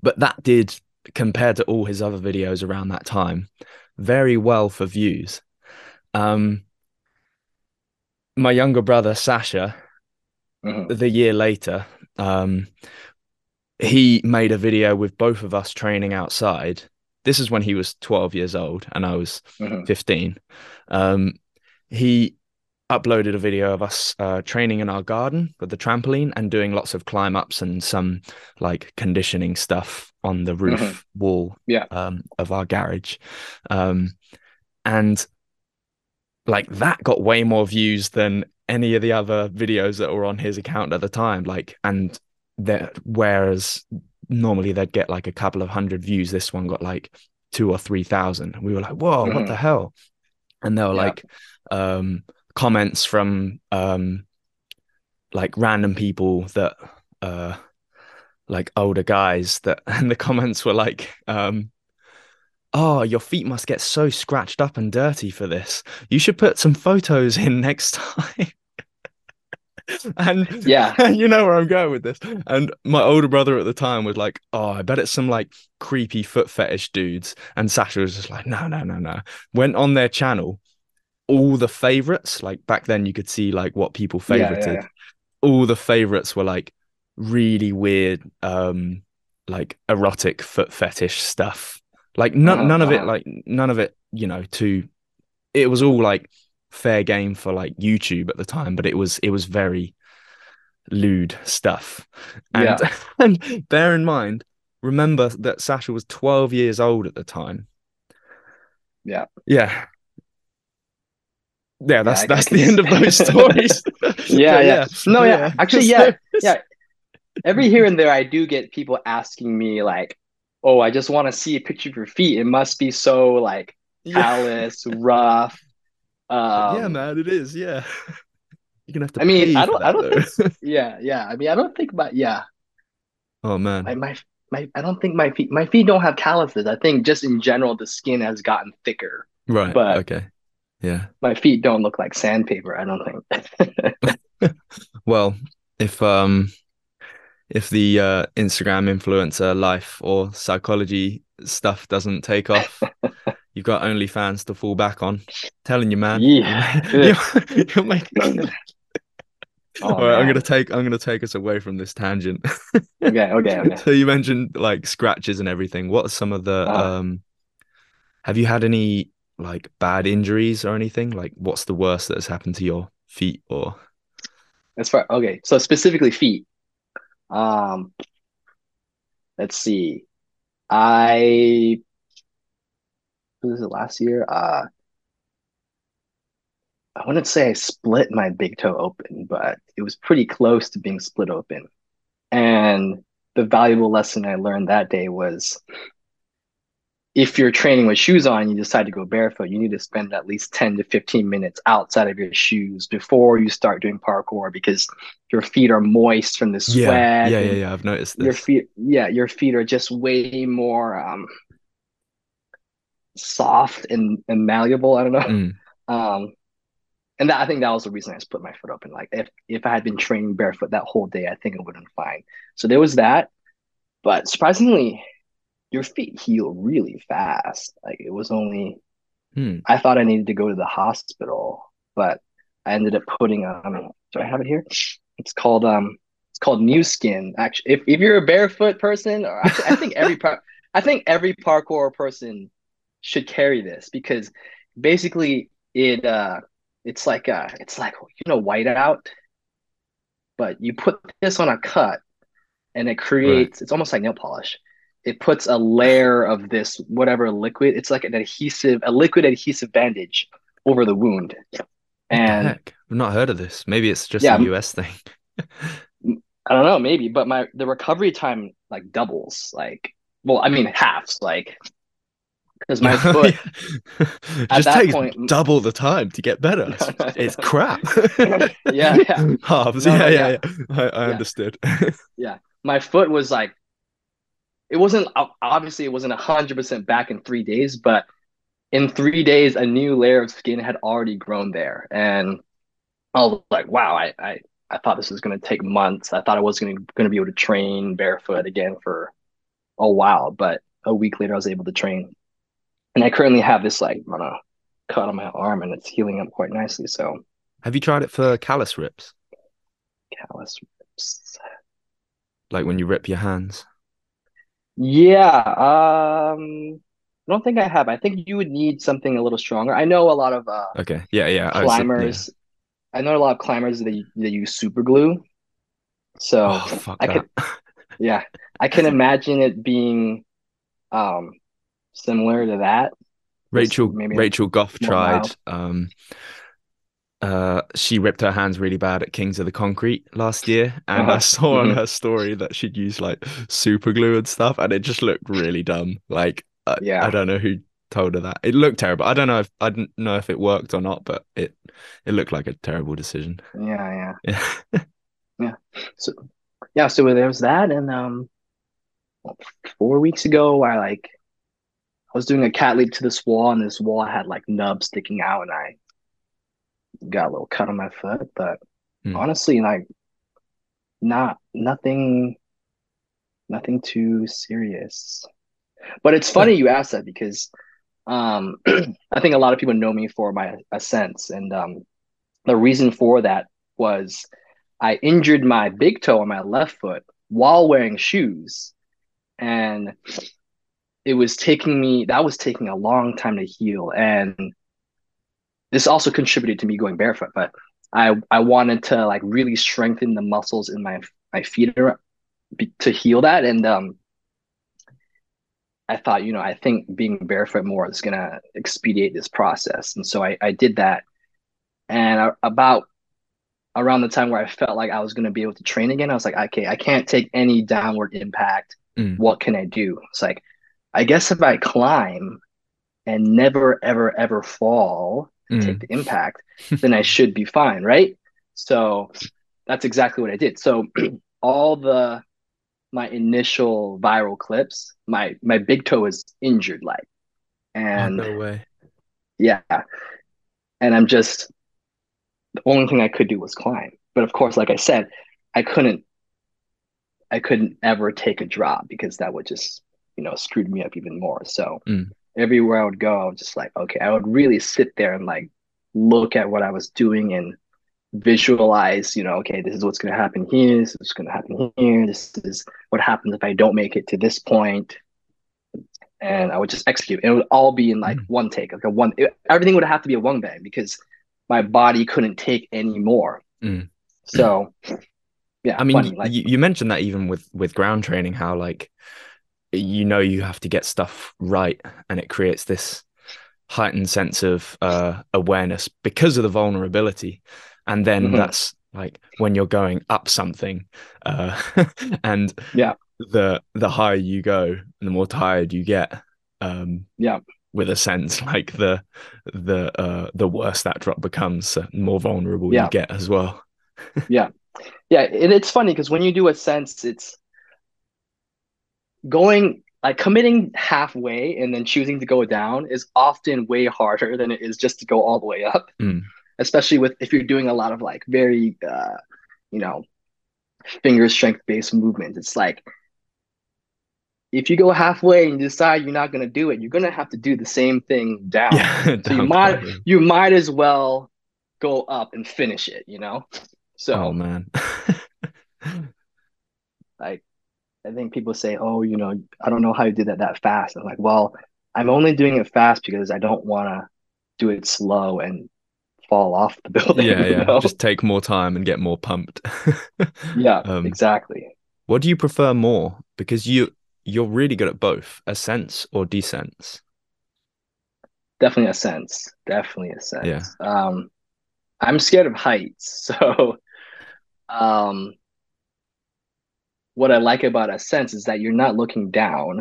but that did, compared to all his other videos around that time, very well for views. Um, my younger brother, Sasha, uh-huh. the year later, um, he made a video with both of us training outside. This is when he was twelve years old and I was uh-huh. fifteen. Um, he uploaded a video of us uh, training in our garden with the trampoline and doing lots of climb ups and some like conditioning stuff on the roof uh-huh. wall yeah. um, of our garage. Um, and like that got way more views than any of the other videos that were on his account at the time. Like, and that, whereas normally they'd get like a couple of hundred views, this one got like two or three thousand. We were like, whoa, mm-hmm. what the hell? And there were yeah. like um, comments from um, like random people that uh, like older guys that, and the comments were like, um, oh, your feet must get so scratched up and dirty for this. You should put some photos in next time. And yeah, and you know where I'm going with this. And my older brother at the time was like, oh, I bet it's some like creepy foot fetish dudes. And Sasha was just like, no, no, no, no. Went on their channel, all the favorites, like back then you could see like what people favorited. Yeah, yeah, yeah. All the favorites were like really weird, um, like erotic foot fetish stuff. Like none, oh, none of it, like none of it, you know, to, it was all like fair game for like YouTube at the time, but it was, it was very lewd stuff. And, yeah. and bear in mind, remember that Sasha was twelve years old at the time. Yeah. Yeah. Yeah. That's, yeah, that's the end of those stories. yeah, yeah. yeah. No, yeah. yeah. Actually, yeah. Yeah. Every here and there, I do get people asking me like, oh, I just want to see a picture of your feet. It must be so like callous, yeah. rough. Um, yeah, man, it is. Yeah, you're gonna have to. I mean, I don't. That, I don't. Think, yeah, yeah. I mean, I don't think my. Yeah. Oh man. My, my my. I don't think my feet. My feet don't have calluses. I think just in general, the skin has gotten thicker. Right. But okay. Yeah. My feet don't look like sandpaper. I don't think. Well, if um. if the uh, Instagram influencer life or psychology stuff doesn't take off, you've got OnlyFans to fall back on. Telling you, man. Yeah. You're, you're making... oh, All right, man. I'm gonna take I'm gonna take us away from this tangent. okay, okay, okay. So you mentioned like scratches and everything. What are some of the? Oh. Um, have you had any like bad injuries or anything? Like, what's the worst that has happened to your feet or? As far okay, so specifically feet. Um, let's see. I, what was it last year? Uh, I wouldn't say I split my big toe open, but it was pretty close to being split open. And the valuable lesson I learned that day was if you're training with shoes on and you decide to go barefoot, you need to spend at least ten to fifteen minutes outside of your shoes before you start doing parkour because your feet are moist from the sweat. Yeah, yeah, yeah, yeah. I've noticed this. Your feet, yeah, your feet are just way more um, soft and, and malleable. I don't know. Mm. Um, and that, I think that was the reason I split my foot open. Like if, if I had been training barefoot that whole day, I think it would have been fine. So there was that. But surprisingly, your feet heal really fast. Like it was only, hmm. I thought I needed to go to the hospital, but I ended up putting on, do I have it here? It's called, um, it's called New Skin. Actually, if, if you're a barefoot person, or actually, I think every, par- I think every parkour person should carry this because basically it, uh, it's like, uh, it's like, you know, whiteout, but you put this on a cut and it creates, right. It's almost like nail polish. It puts a layer of this, whatever liquid, it's like an adhesive, a liquid adhesive bandage over the wound. And I've not heard of this. Maybe it's just yeah, a U S thing. I don't know, maybe, but my, the recovery time like doubles, like, well, I mean, halves, like, because my foot at just that takes point, double the time to get better. No, no, it's no. crap. yeah, yeah. Halves. No, yeah, no, yeah, yeah, yeah. I, I yeah. understood. yeah. My foot was like, it wasn't, obviously it wasn't one hundred percent back in three days, but in three days, a new layer of skin had already grown there. And I was like, wow, I, I, I thought this was going to take months. I thought I was going to be able to train barefoot again for a while, but a week later I was able to train. And I currently have this like, I don't know, cut on my arm and it's healing up quite nicely. So Have you tried it for callus rips? Callus rips. Like when you rip your hands? Yeah. Um, I don't think I have. I think you would need something a little stronger. I know a lot of uh, okay. yeah, yeah. climbers. I, was, yeah. I know a lot of climbers that, that use super glue. So oh, fuck I that. Could, yeah, I can imagine it being um, similar to that. Rachel Maybe Rachel Goff tried. Um, uh, she ripped her hands really bad at Kings of the Concrete last year, and uh-huh. I saw on her story that she'd used like super glue and stuff, and it just looked really dumb. Like, I, yeah. I don't know who told her that. It looked terrible. I don't know if I didn't know if it worked or not, but it it looked like a terrible decision. Yeah, yeah, yeah. yeah. So yeah, so there was that, and um, four weeks ago, I like. I was doing a cat leap to this wall, and this wall had like nubs sticking out, and I got a little cut on my foot. But mm. honestly, like, not nothing, nothing too serious. But it's funny you asked that because um, I think a lot of people know me for my ascents, and um, the reason for that was I injured my big toe on my left foot while wearing shoes, and it was taking me, that was taking a long time to heal. And this also contributed to me going barefoot, but I, I wanted to like really strengthen the muscles in my, my feet to heal that. And um, I thought, you know, I think being barefoot more is going to expedite this process. And so I, I did that. And I, about around the time where I felt like I was going to be able to train again, I was like, okay, I can't take any downward impact. Mm. What can I do? It's like, I guess if I climb and never, ever, ever fall and mm. take the impact, then I should be fine, right? So that's exactly what I did. So all the my initial viral clips, my my big toe is injured, like, and oh, no way, yeah. And I'm just the only thing I could do was climb, but of course, like I said, I couldn't, I couldn't ever take a drop because that would just, you know, screwed me up even more. So mm. everywhere I would go, I was just like, okay, I would really sit there and like look at what I was doing and visualize, you know, okay, this is what's going to happen here. This is what's going to happen here. This is what happens if I don't make it to this point. And I would just execute. And it would all be in like mm. one take, like a one, it, everything would have to be a one bang because my body couldn't take any more. Mm. So yeah, I mean, funny, like, you, you mentioned that even with, with ground training, how like, you know, you have to get stuff right, and it creates this heightened sense of uh, awareness because of the vulnerability. And then mm-hmm. that's like when you're going up something, uh, and yeah, the the higher you go, the more tired you get. Um, yeah, with a sense like the the uh, the worse that drop becomes, the more vulnerable yeah. you get as well. yeah, yeah, and it's funny because when you do a sense, it's going like committing halfway and then choosing to go down is often way harder than it is just to go all the way up, mm. especially with if you're doing a lot of like very, uh, you know, finger strength based movements. It's like if you go halfway and you decide you're not going to do it, you're going to have to do the same thing down. Yeah, so down you might probably. you might as well go up and finish it, you know. So oh man, like. I think people say, oh, you know, I don't know how you did that that fast. I'm like, well, I'm only doing it fast because I don't want to do it slow and fall off the building. Yeah, yeah. Know? Just take more time and get more pumped. yeah, um, exactly. What do you prefer more? Because you, you're really good at both, ascents or descents. Definitely ascents. Definitely ascents. Yeah. Um, I'm scared of heights. So, um, what I like about ascents is that you're not looking down.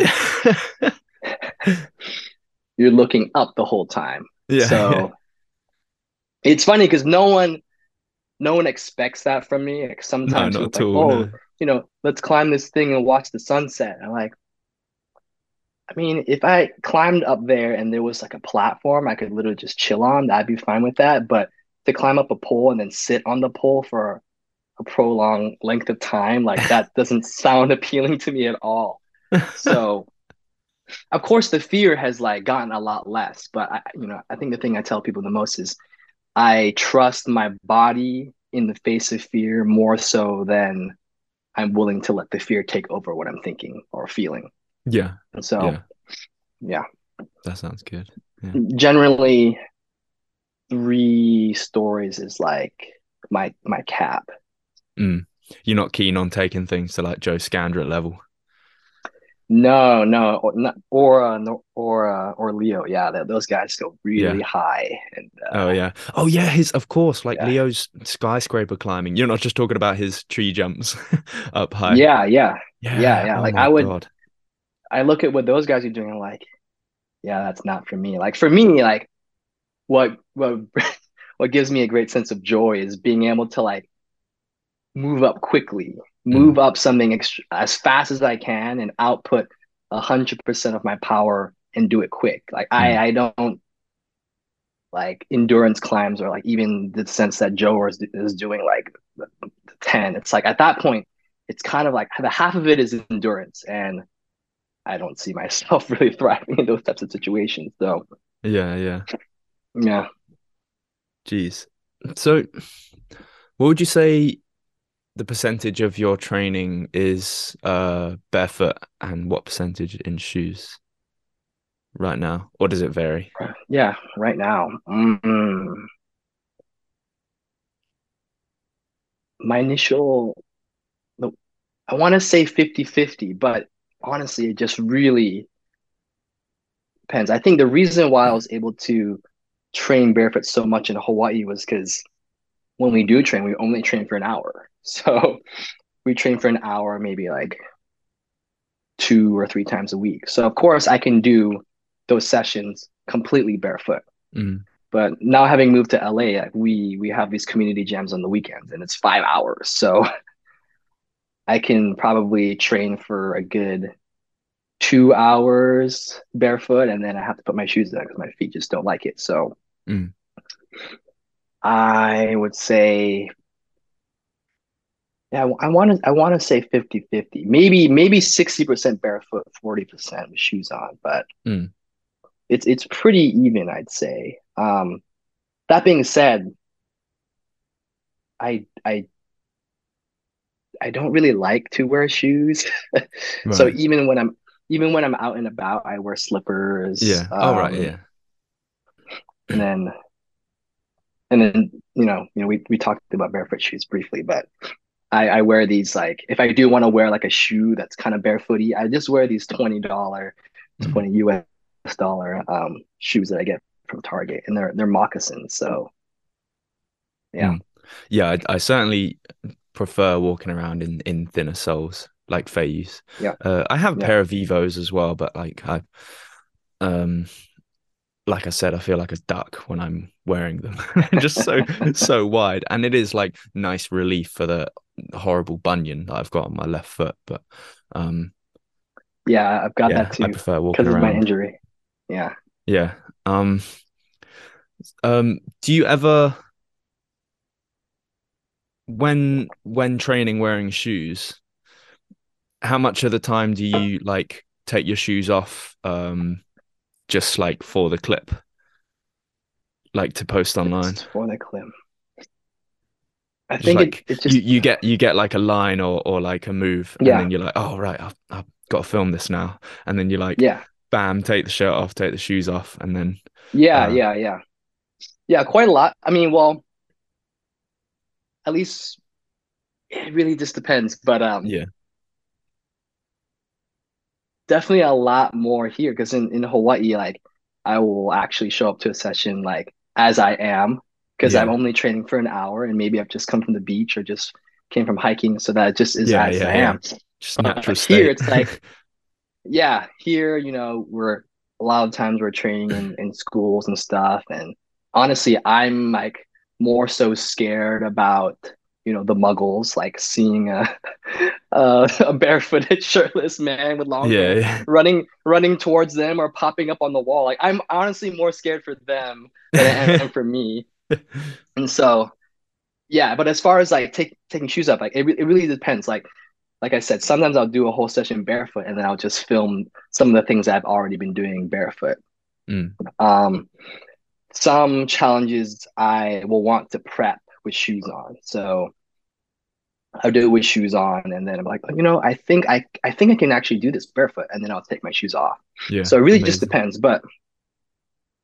You're looking up the whole time. Yeah, so yeah. It's funny because no one no one expects that from me. Like sometimes no, not at like, all, oh, no. you know, let's climb this thing and watch the sunset. I'm like, I mean, if I climbed up there and there was like a platform I could literally just chill on, I'd be fine with that. But to climb up a pole and then sit on the pole for a prolonged length of time, like that doesn't sound appealing to me at all. So of course the fear has like gotten a lot less, but I, you know, I think the thing I tell people the most is I trust my body in the face of fear more so than I'm willing to let the fear take over what I'm thinking or feeling. Yeah. And so, yeah. yeah. That sounds good. Yeah. Generally, three stories is like my my cap. Mm. You're not keen on taking things to like Joe Scandrett level. No, no, or not, or uh, or uh, or Leo. Yeah, they, those guys go really yeah. high. And uh, oh yeah, oh yeah. His of course, like yeah. Leo's skyscraper climbing. You're not just talking about his tree jumps up high. Yeah, yeah, yeah, yeah. yeah. Oh, like I would, God. I look at what those guys are doing. And like, yeah, that's not for me. Like for me, like what what what gives me a great sense of joy is being able to like move up quickly. Move mm. up something extra, as fast as I can and output a hundred percent of my power and do it quick. Like mm. I, I don't like endurance climbs or like even the sense that Joe is, is doing like the, the ten. It's like at that point, it's kind of like the half of it is endurance, and I don't see myself really thriving in those types of situations. So yeah, yeah, yeah. Jeez. So, what would you say? The percentage of your training is uh, barefoot, and what percentage in shoes right now, or does it vary? Yeah, right now, mm-hmm. my initial, I want to say fifty fifty, but honestly, it just really depends. I think the reason why I was able to train barefoot so much in Hawaii was because when we do train, we only train for an hour. So we train for an hour, maybe like two or three times a week. So of course I can do those sessions completely barefoot. Mm. But now having moved to L A, like we we have these community jams on the weekends, and it's five hours. So I can probably train for a good two hours barefoot, and then I have to put my shoes on because my feet just don't like it. So mm. I would say, yeah, I want to I want to say fifty fifty, maybe maybe sixty percent barefoot, forty percent with shoes on, but mm. it's it's pretty even, I'd say. Um, that being said, I I I don't really like to wear shoes, right. So even when I'm even when I'm out and about, I wear slippers. Yeah, all um, oh, right, yeah, and then. And then, you know, you know, we, we talked about barefoot shoes briefly, but I, I wear these, like, if I do want to wear like a shoe that's kind of barefooty, I just wear these twenty dollars, mm-hmm. twenty U S dollar um, shoes that I get from Target, and they're, they're moccasins. So, yeah. Mm. Yeah. I, I certainly prefer walking around in, in thinner soles like Feiyues. Yeah. Uh, I have a yeah. pair of Vivos as well, but like, I, um, like I said, I feel like a duck when I'm wearing them. Just so so wide, and it is like nice relief for the horrible bunion that I've got on my left foot. But um, yeah, I've got yeah, that too. I prefer walking around because of my injury. Yeah, yeah. Um, um, do you ever, when when training wearing shoes, how much of the time do you like take your shoes off? Um. Just like for the clip, like to post online just for the clip. I just think like it, it's just you, you get you get like a line or or like a move, yeah. and then you're like, oh right, I've, I've got to film this now, and then you're like, yeah, bam, take the shirt off, take the shoes off, and then yeah, uh, yeah, yeah, yeah, quite a lot. I mean, well, at least it really just depends, but um, yeah. Definitely a lot more here because in, in Hawaii, like I will actually show up to a session like as I am because yeah. I'm only training for an hour, and maybe I've just come from the beach or just came from hiking, so that it just is yeah, as yeah, I yeah. am. Just natural state. Here it's like, yeah, here you know we're a lot of times we're training in, in schools and stuff, and honestly, I'm like more so scared about. You know, the muggles, like seeing a, a, a barefooted, shirtless man with long hair yeah, yeah. running running towards them or popping up on the wall. Like, I'm honestly more scared for them than I am for me. And so, yeah, but as far as like take, taking shoes off, like it, it really depends. Like, like I said, sometimes I'll do a whole session barefoot, and then I'll just film some of the things I've already been doing barefoot. Mm. Um, some challenges I will want to prep with shoes on. So I'll do it with shoes on, and then I'm like, oh, you know, I think I I think I can actually do this barefoot, and then I'll take my shoes off. Yeah, so it really amazing. just depends. But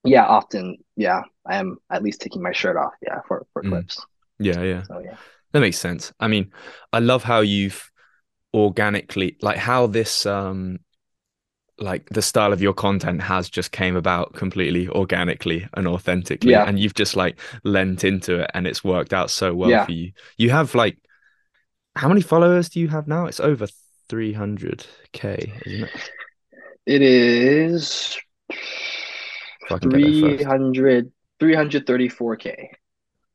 yeah, often, yeah, I am at least taking my shirt off, yeah, for, for mm. clips. Yeah, yeah. So yeah. That makes sense. I mean, I love how you've organically, like how this um like the style of your content has just came about completely organically and authentically, yeah. and you've just like lent into it, and it's worked out so well yeah. for you. You have like, how many followers do you have now? It's over three hundred K, isn't it? It is three hundred, three thirty-four K.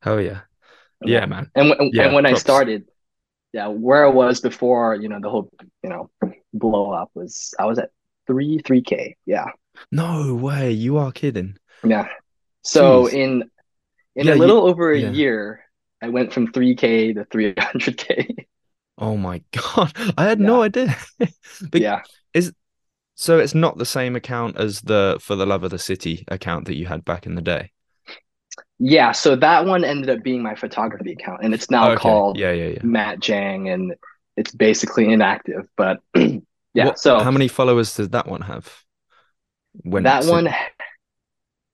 Oh yeah. Yeah, man. And, w yeah, and when props. I started, yeah, where I was before, you know, the whole, you know, blow up was, I was at three, three K. Yeah. No way. You are kidding. Yeah. So Jeez. in in yeah, a little you, over a yeah. year, I went from three K to three hundred K. Oh my God. I had yeah. no idea. But yeah. Is, so it's not the same account as the For the Love of the City account that you had back in the day? Yeah, so that one ended up being my photography account, and it's now okay. called yeah, yeah, yeah. Matt Jang, and it's basically inactive. But yeah, what, so how many followers did that one have? When that one, in?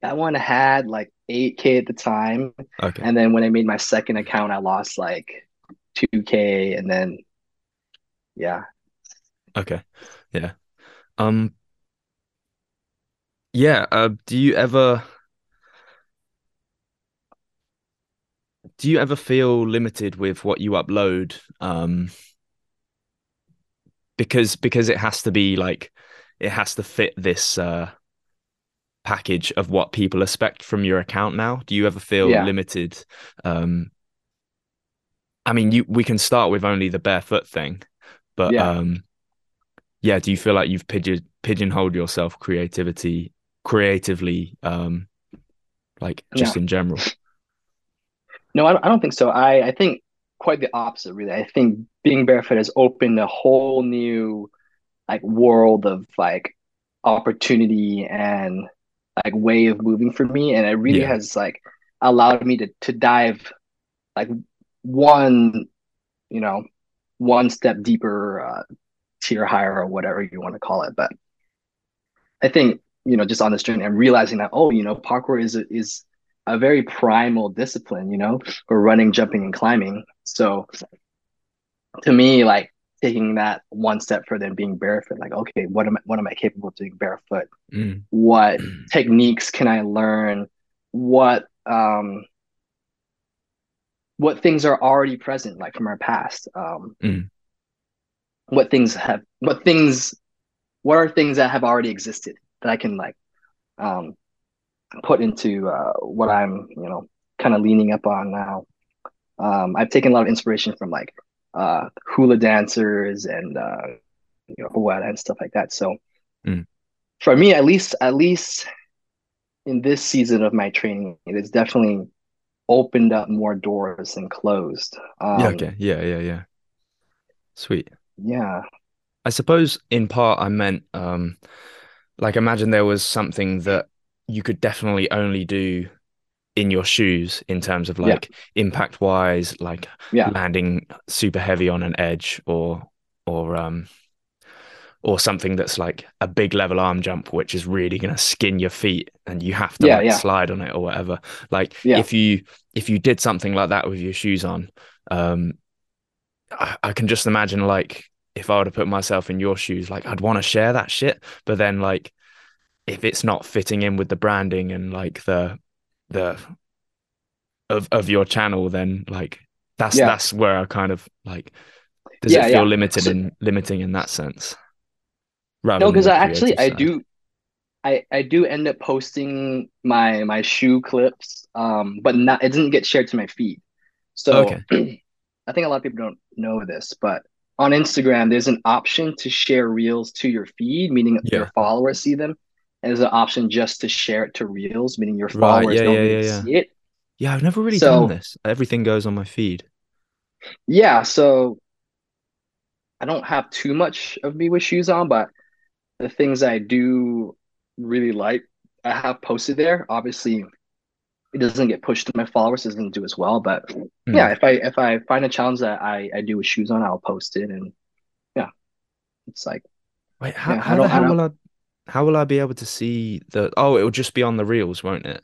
that one had like eight K at the time, okay. and then when I made my second account, I lost like two K, and then yeah, okay, yeah, um, yeah. Uh, do you ever? Do you ever feel limited with what you upload? Um, because, because it has to be like, it has to fit this uh, package of what people expect from your account now. Do you ever feel yeah. limited? Um, I mean, you, we can start with only the barefoot thing, but yeah. Um, yeah, do you feel like you've pigeon, pigeonholed yourself creativity, creatively, um, like just yeah. in general? No, I don't think so. I, I think quite the opposite, really. I think being barefoot has opened a whole new like world of like opportunity and like way of moving for me. And it really yeah. has like allowed me to, to dive like one, you know, one step deeper, uh, tier higher or whatever you want to call it. But I think, you know, just on this journey, I'm realizing that, oh, you know, parkour is, is, a very primal discipline, you know, for running, jumping, and climbing. So to me, like taking that one step further and being barefoot, like, okay, what am I, what am I capable of doing barefoot? Mm. What mm. techniques can I learn? What, um, what things are already present, like from our past? Um, mm. What things have, what things, what are things that have already existed that I can like, um, put into uh, what I'm, you know, kind of leaning up on now. Um, I've taken a lot of inspiration from like uh, hula dancers and uh, you know, hula and stuff like that. So mm. for me, at least, at least in this season of my training, it has definitely opened up more doors than closed. Um, yeah. Okay. Yeah. Yeah. Yeah. Sweet. Yeah. I suppose in part I meant um, like imagine there was something that you could definitely only do in your shoes in terms of like yeah. impact wise, like yeah. landing super heavy on an edge or, or, um, or something that's like a big level arm jump, which is really going to skin your feet and you have to yeah, like yeah. slide on it or whatever. Like yeah. if you, if you did something like that with your shoes on, um, I, I can just imagine like, if I were to put myself in your shoes, like I'd want to share that shit, but then like, if it's not fitting in with the branding and like the the of of your channel, then like that's yeah. that's where I kind of like does yeah, it feel yeah. limited so, and limiting in that sense. No, because I actually side. I do I I do end up posting my my shoe clips, um, but not it didn't get shared to my feed. So okay. I think a lot of people don't know this, but on Instagram there's an option to share reels to your feed, meaning yeah. your followers see them. As an option just to share it to reels, meaning your followers right, yeah, don't yeah, yeah, yeah. see it. Yeah, I've never really so, done this. Everything goes on my feed. Yeah, so I don't have too much of me with shoes on, but the things I do really like, I have posted there. Obviously, it doesn't get pushed to my followers, doesn't do as well. But mm-hmm. yeah, if I if I find a challenge that I, I do with shoes on, I'll post it. And yeah, it's like, wait, how, yeah, how, I don't, the hell I don't... will I how will I be able to see the? Oh, it'll just be on the reels, won't it?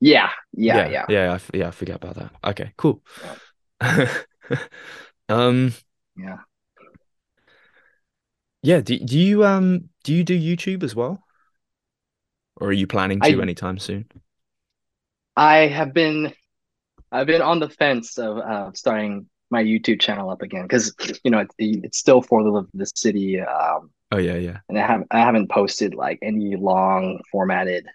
Yeah, yeah, yeah, yeah. Yeah, I, yeah, I forget about that. Okay, cool. Yeah. um, yeah, yeah. Do do you um do you do YouTube as well, or are you planning to I... anytime soon? I have been, I've been on the fence of uh, starting my YouTube channel up again because you know it, it's still for the the city. Um, oh yeah, yeah. And I haven't I haven't posted like any long formatted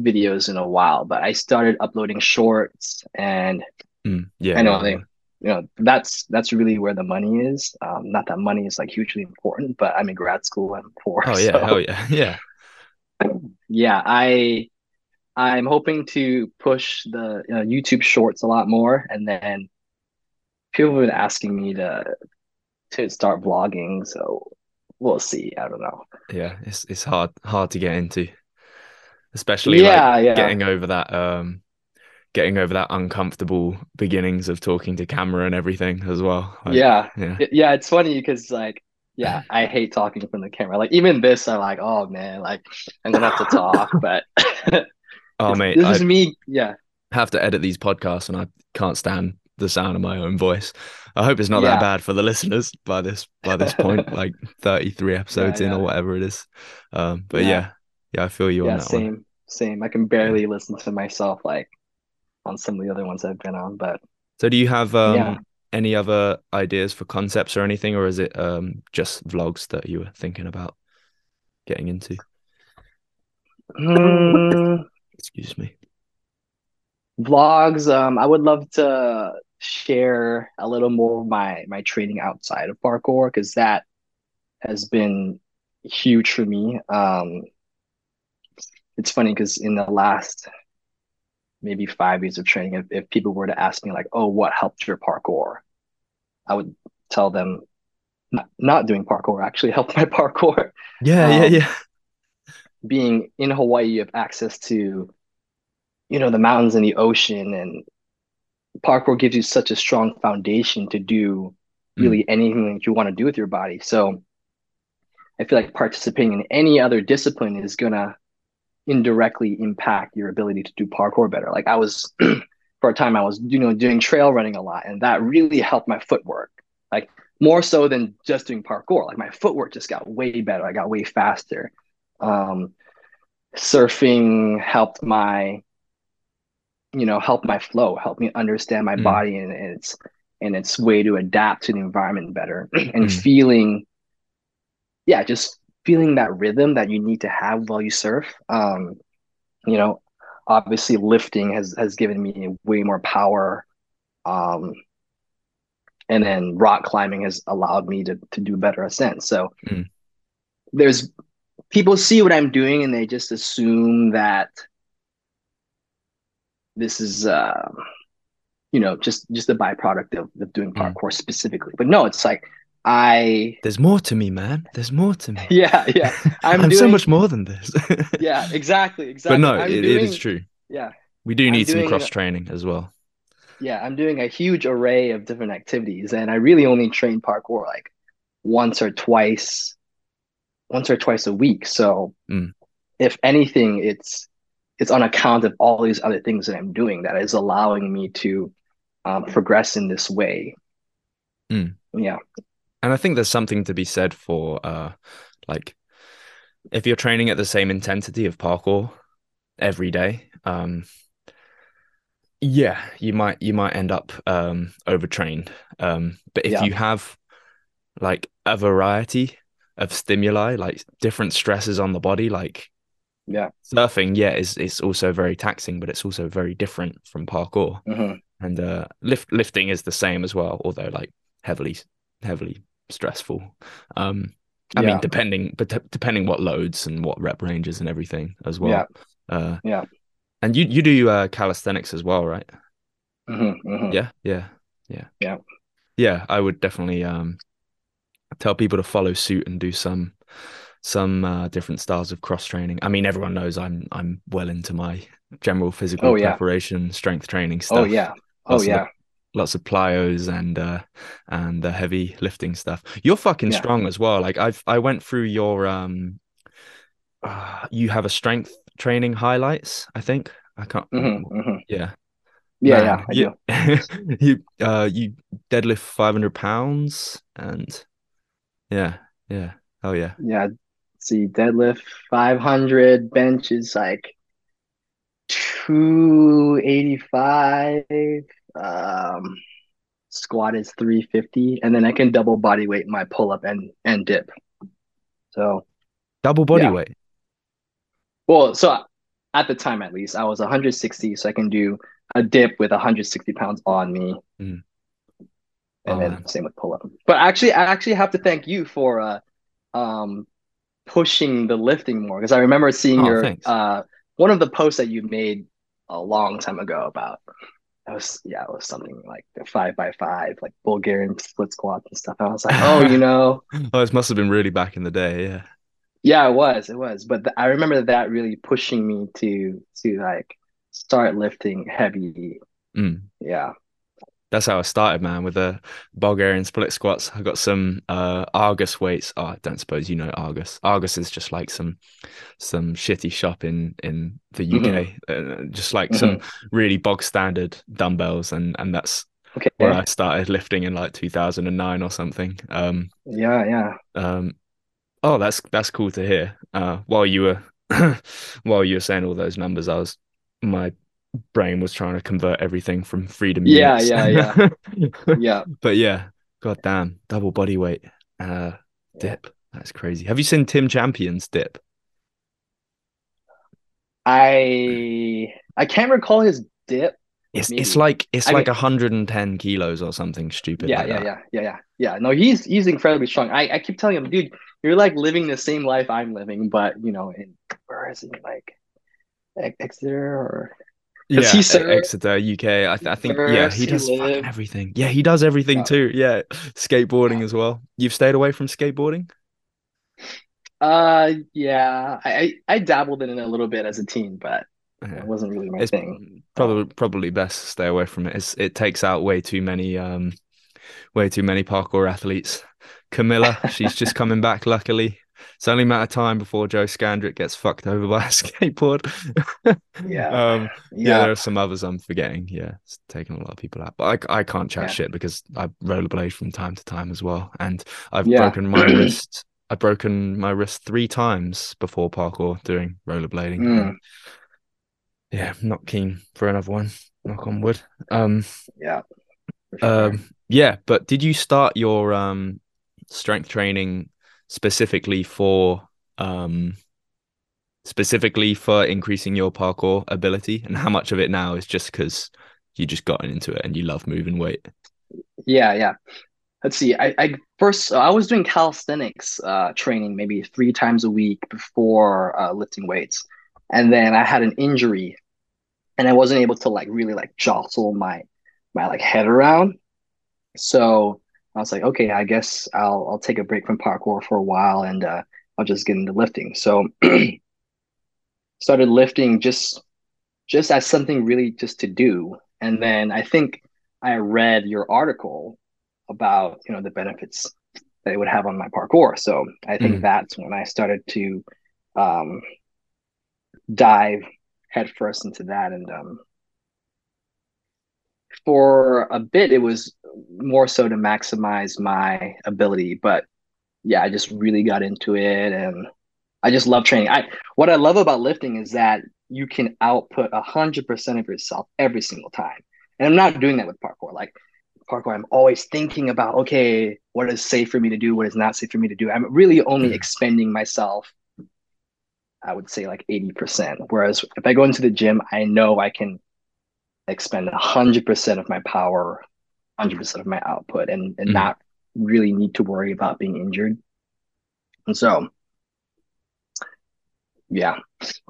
videos in a while, but I started uploading shorts, and mm, yeah, I know yeah, they, yeah. you know that's that's really where the money is. Um, not that money is like hugely important, but I'm in grad school and I'm poor. Oh yeah, so. oh yeah, yeah, yeah. I. I'm hoping to push the you know, YouTube shorts a lot more, and then people have been asking me to to start vlogging, so we'll see. I don't know. Yeah, it's it's hard hard to get into, especially yeah, like yeah. getting over that um getting over that uncomfortable beginnings of talking to camera and everything as well. Like, yeah. yeah, yeah, it's funny because like. Yeah, I hate talking from the camera. Like even this, I'm like, oh man, like I'm gonna have to talk, but. Oh mate, this is I me. Yeah, have to edit these podcasts, and I can't stand the sound of my own voice. I hope it's not yeah. that bad for the listeners by this by this point, like thirty-three episodes yeah, yeah. in or whatever it is. Um, but yeah, yeah, yeah I feel you yeah, on that same, one. Same, same. I can barely yeah. listen to myself like on some of the other ones I've been on. But so, do you have um, yeah. any other ideas for concepts or anything, or is it um, just vlogs that you were thinking about getting into? Mm. Excuse me. Vlogs. Um, I would love to share a little more of my my training outside of parkour because that has been huge for me. Um, it's funny because in the last maybe five years of training, if, if people were to ask me like, "Oh, what helped your parkour?" I would tell them, "Not, not doing parkour actually helped my parkour." Yeah, um, yeah, yeah. Being in Hawaii, you have access to, you know, the mountains and the ocean, and parkour gives you such a strong foundation to do really mm. anything that you want to do with your body. So I feel like participating in any other discipline is going to indirectly impact your ability to do parkour better. Like I was, for a time, I was, you know, doing trail running a lot, and that really helped my footwork, like more so than just doing parkour. Like my footwork just got way better. I got way faster. Um, surfing helped my, you know, help my flow, helped me understand my mm. body and, and its and its way to adapt to the environment better, and mm. feeling, yeah, just feeling that rhythm that you need to have while you surf. Um, you know, obviously lifting has has given me way more power, um, and then rock climbing has allowed me to to do better ascents. So mm. there's. People see what I'm doing and they just assume that this is, uh, you know, just just a byproduct of, of doing parkour mm. specifically. But no, it's like I. There's more to me, man. There's more to me. Yeah, yeah. I'm, I'm doing... so much more than this. yeah, exactly, exactly. But no, it, doing... it is true. Yeah, we do need I'm some cross training a... as well. Yeah, I'm doing a huge array of different activities, and I really only train parkour like once or twice. once or twice a week. So mm. if anything, it's it's on account of all these other things that I'm doing that is allowing me to um, progress in this way. Mm. Yeah. And I think there's something to be said for uh, like, if you're training at the same intensity of parkour every day, um, yeah, you might, you might end up um, overtrained. Um, but if yeah. you have like a variety of stimuli, like different stresses on the body, like yeah surfing yeah is it's also very taxing, but it's also very different from parkour. Mm-hmm. And uh lift lifting is the same as well, although like heavily heavily stressful. um I yeah. mean depending but de- depending what loads and what rep ranges and everything as well. yeah. uh yeah and you you do uh calisthenics as well, right? Mm-hmm, mm-hmm. yeah yeah yeah yeah yeah I would definitely um tell people to follow suit and do some some uh, different styles of cross training. I mean, everyone knows I'm I'm well into my general physical oh, yeah. preparation, strength training stuff. Oh yeah, oh lots yeah, of, lots of plyos and uh, and the heavy lifting stuff. You're fucking yeah. strong as well. Like I've I went through your um, uh, you have a strength training highlights. I think I can't. Mm-hmm, mm-hmm. Yeah. Yeah, Man, yeah, I you, do. you uh you deadlift five hundred pounds and yeah, yeah, oh yeah, yeah. See, deadlift five hundred, bench is like two eighty-five, um, squat is three fifty, and then I can double body weight my pull up and and dip. So double body yeah. weight. Well, so at the time, at least I was one hundred sixty, so I can do a dip with one hundred sixty pounds on me, mm. and oh, then man. same with pull up. But actually, I actually have to thank you for uh, um, pushing the lifting more, because I remember seeing oh, your thanks. uh one of the posts that you made a long time ago about that was yeah it was something like the five by five, like Bulgarian split squats and stuff. And I was like, oh, you know, oh, this must have been really back in the day, yeah, yeah, it was, it was. But th- I remember that really pushing me to to like. start lifting heavy. mm. Yeah, that's how I started, man, with the Bulgarian split squats. I got some uh Argus weights. Oh, I don't suppose you know Argus. Argus is just like some some shitty shop in in the U K. mm-hmm. uh, just like mm-hmm. some really bog standard dumbbells, and and that's okay. where I started lifting in like two thousand nine or something. um yeah yeah um oh that's that's cool to hear. Uh while you were while you were saying all those numbers, I was my brain was trying to convert everything from freedom yeah yeah yeah yeah but yeah, god damn, double body weight uh dip, that's crazy. Have you seen Tim Champion's dip? I i can't recall his dip. It's, it's like it's I like mean, one hundred ten kilos or something stupid. yeah like yeah, yeah yeah yeah yeah no, he's he's incredibly strong. I i keep telling him, dude, you're like living the same life I'm living, but you know, in where is he, like Exeter or yeah, Exeter, U K. I, th- I think yeah, he does fucking everything. Yeah, he does everything too. Yeah, skateboarding as well. You've stayed away from skateboarding? Uh, yeah, I I dabbled in it a little bit as a teen, but yeah. it wasn't really my it's thing. Probably probably best to stay away from it. It's, it takes out way too many um, way too many parkour athletes. Camilla, she's just coming back, luckily. It's only a matter of time before Joe Scandrick gets fucked over by a skateboard. yeah. Um, yeah. Yeah. There are some others I'm forgetting. Yeah. It's taken a lot of people out. But I, I can't chat yeah. shit because I rollerblade from time to time as well. And I've yeah. broken my wrist. I've broken my wrist three times before parkour doing rollerblading. Mm. Yeah. I'm not keen for another one. Knock on wood. Um, yeah. Sure. Um, yeah. But did you start your um, strength training specifically for um specifically for increasing your parkour ability, and how much of it now is just because you just gotten into it and you love moving weight? Yeah, yeah. Let's see. I, I first I was doing calisthenics uh training maybe three times a week before uh, lifting weights, and then I had an injury, and I wasn't able to like really like jostle my my like head around, so. I was like, okay, I guess I'll I'll take a break from parkour for a while, and uh, I'll just get into lifting. So started lifting just just as something really just to do. And then I think I read your article about, you know, the benefits that it would have on my parkour. So I think mm. that's when I started to um, dive headfirst into that. And um, for a bit, it was more so to maximize my ability, but yeah, I just really got into it, and I just love training. I what I love about lifting is that you can output a hundred percent of yourself every single time, and I'm not doing that with parkour. Like parkour, I'm always thinking about, okay, what is safe for me to do, what is not safe for me to do. I'm really only expending myself, I would say, like eighty percent. Whereas if I go into the gym, I know I can expend a hundred percent of my power, one hundred percent of my output, and, and mm. not really need to worry about being injured. And so, yeah,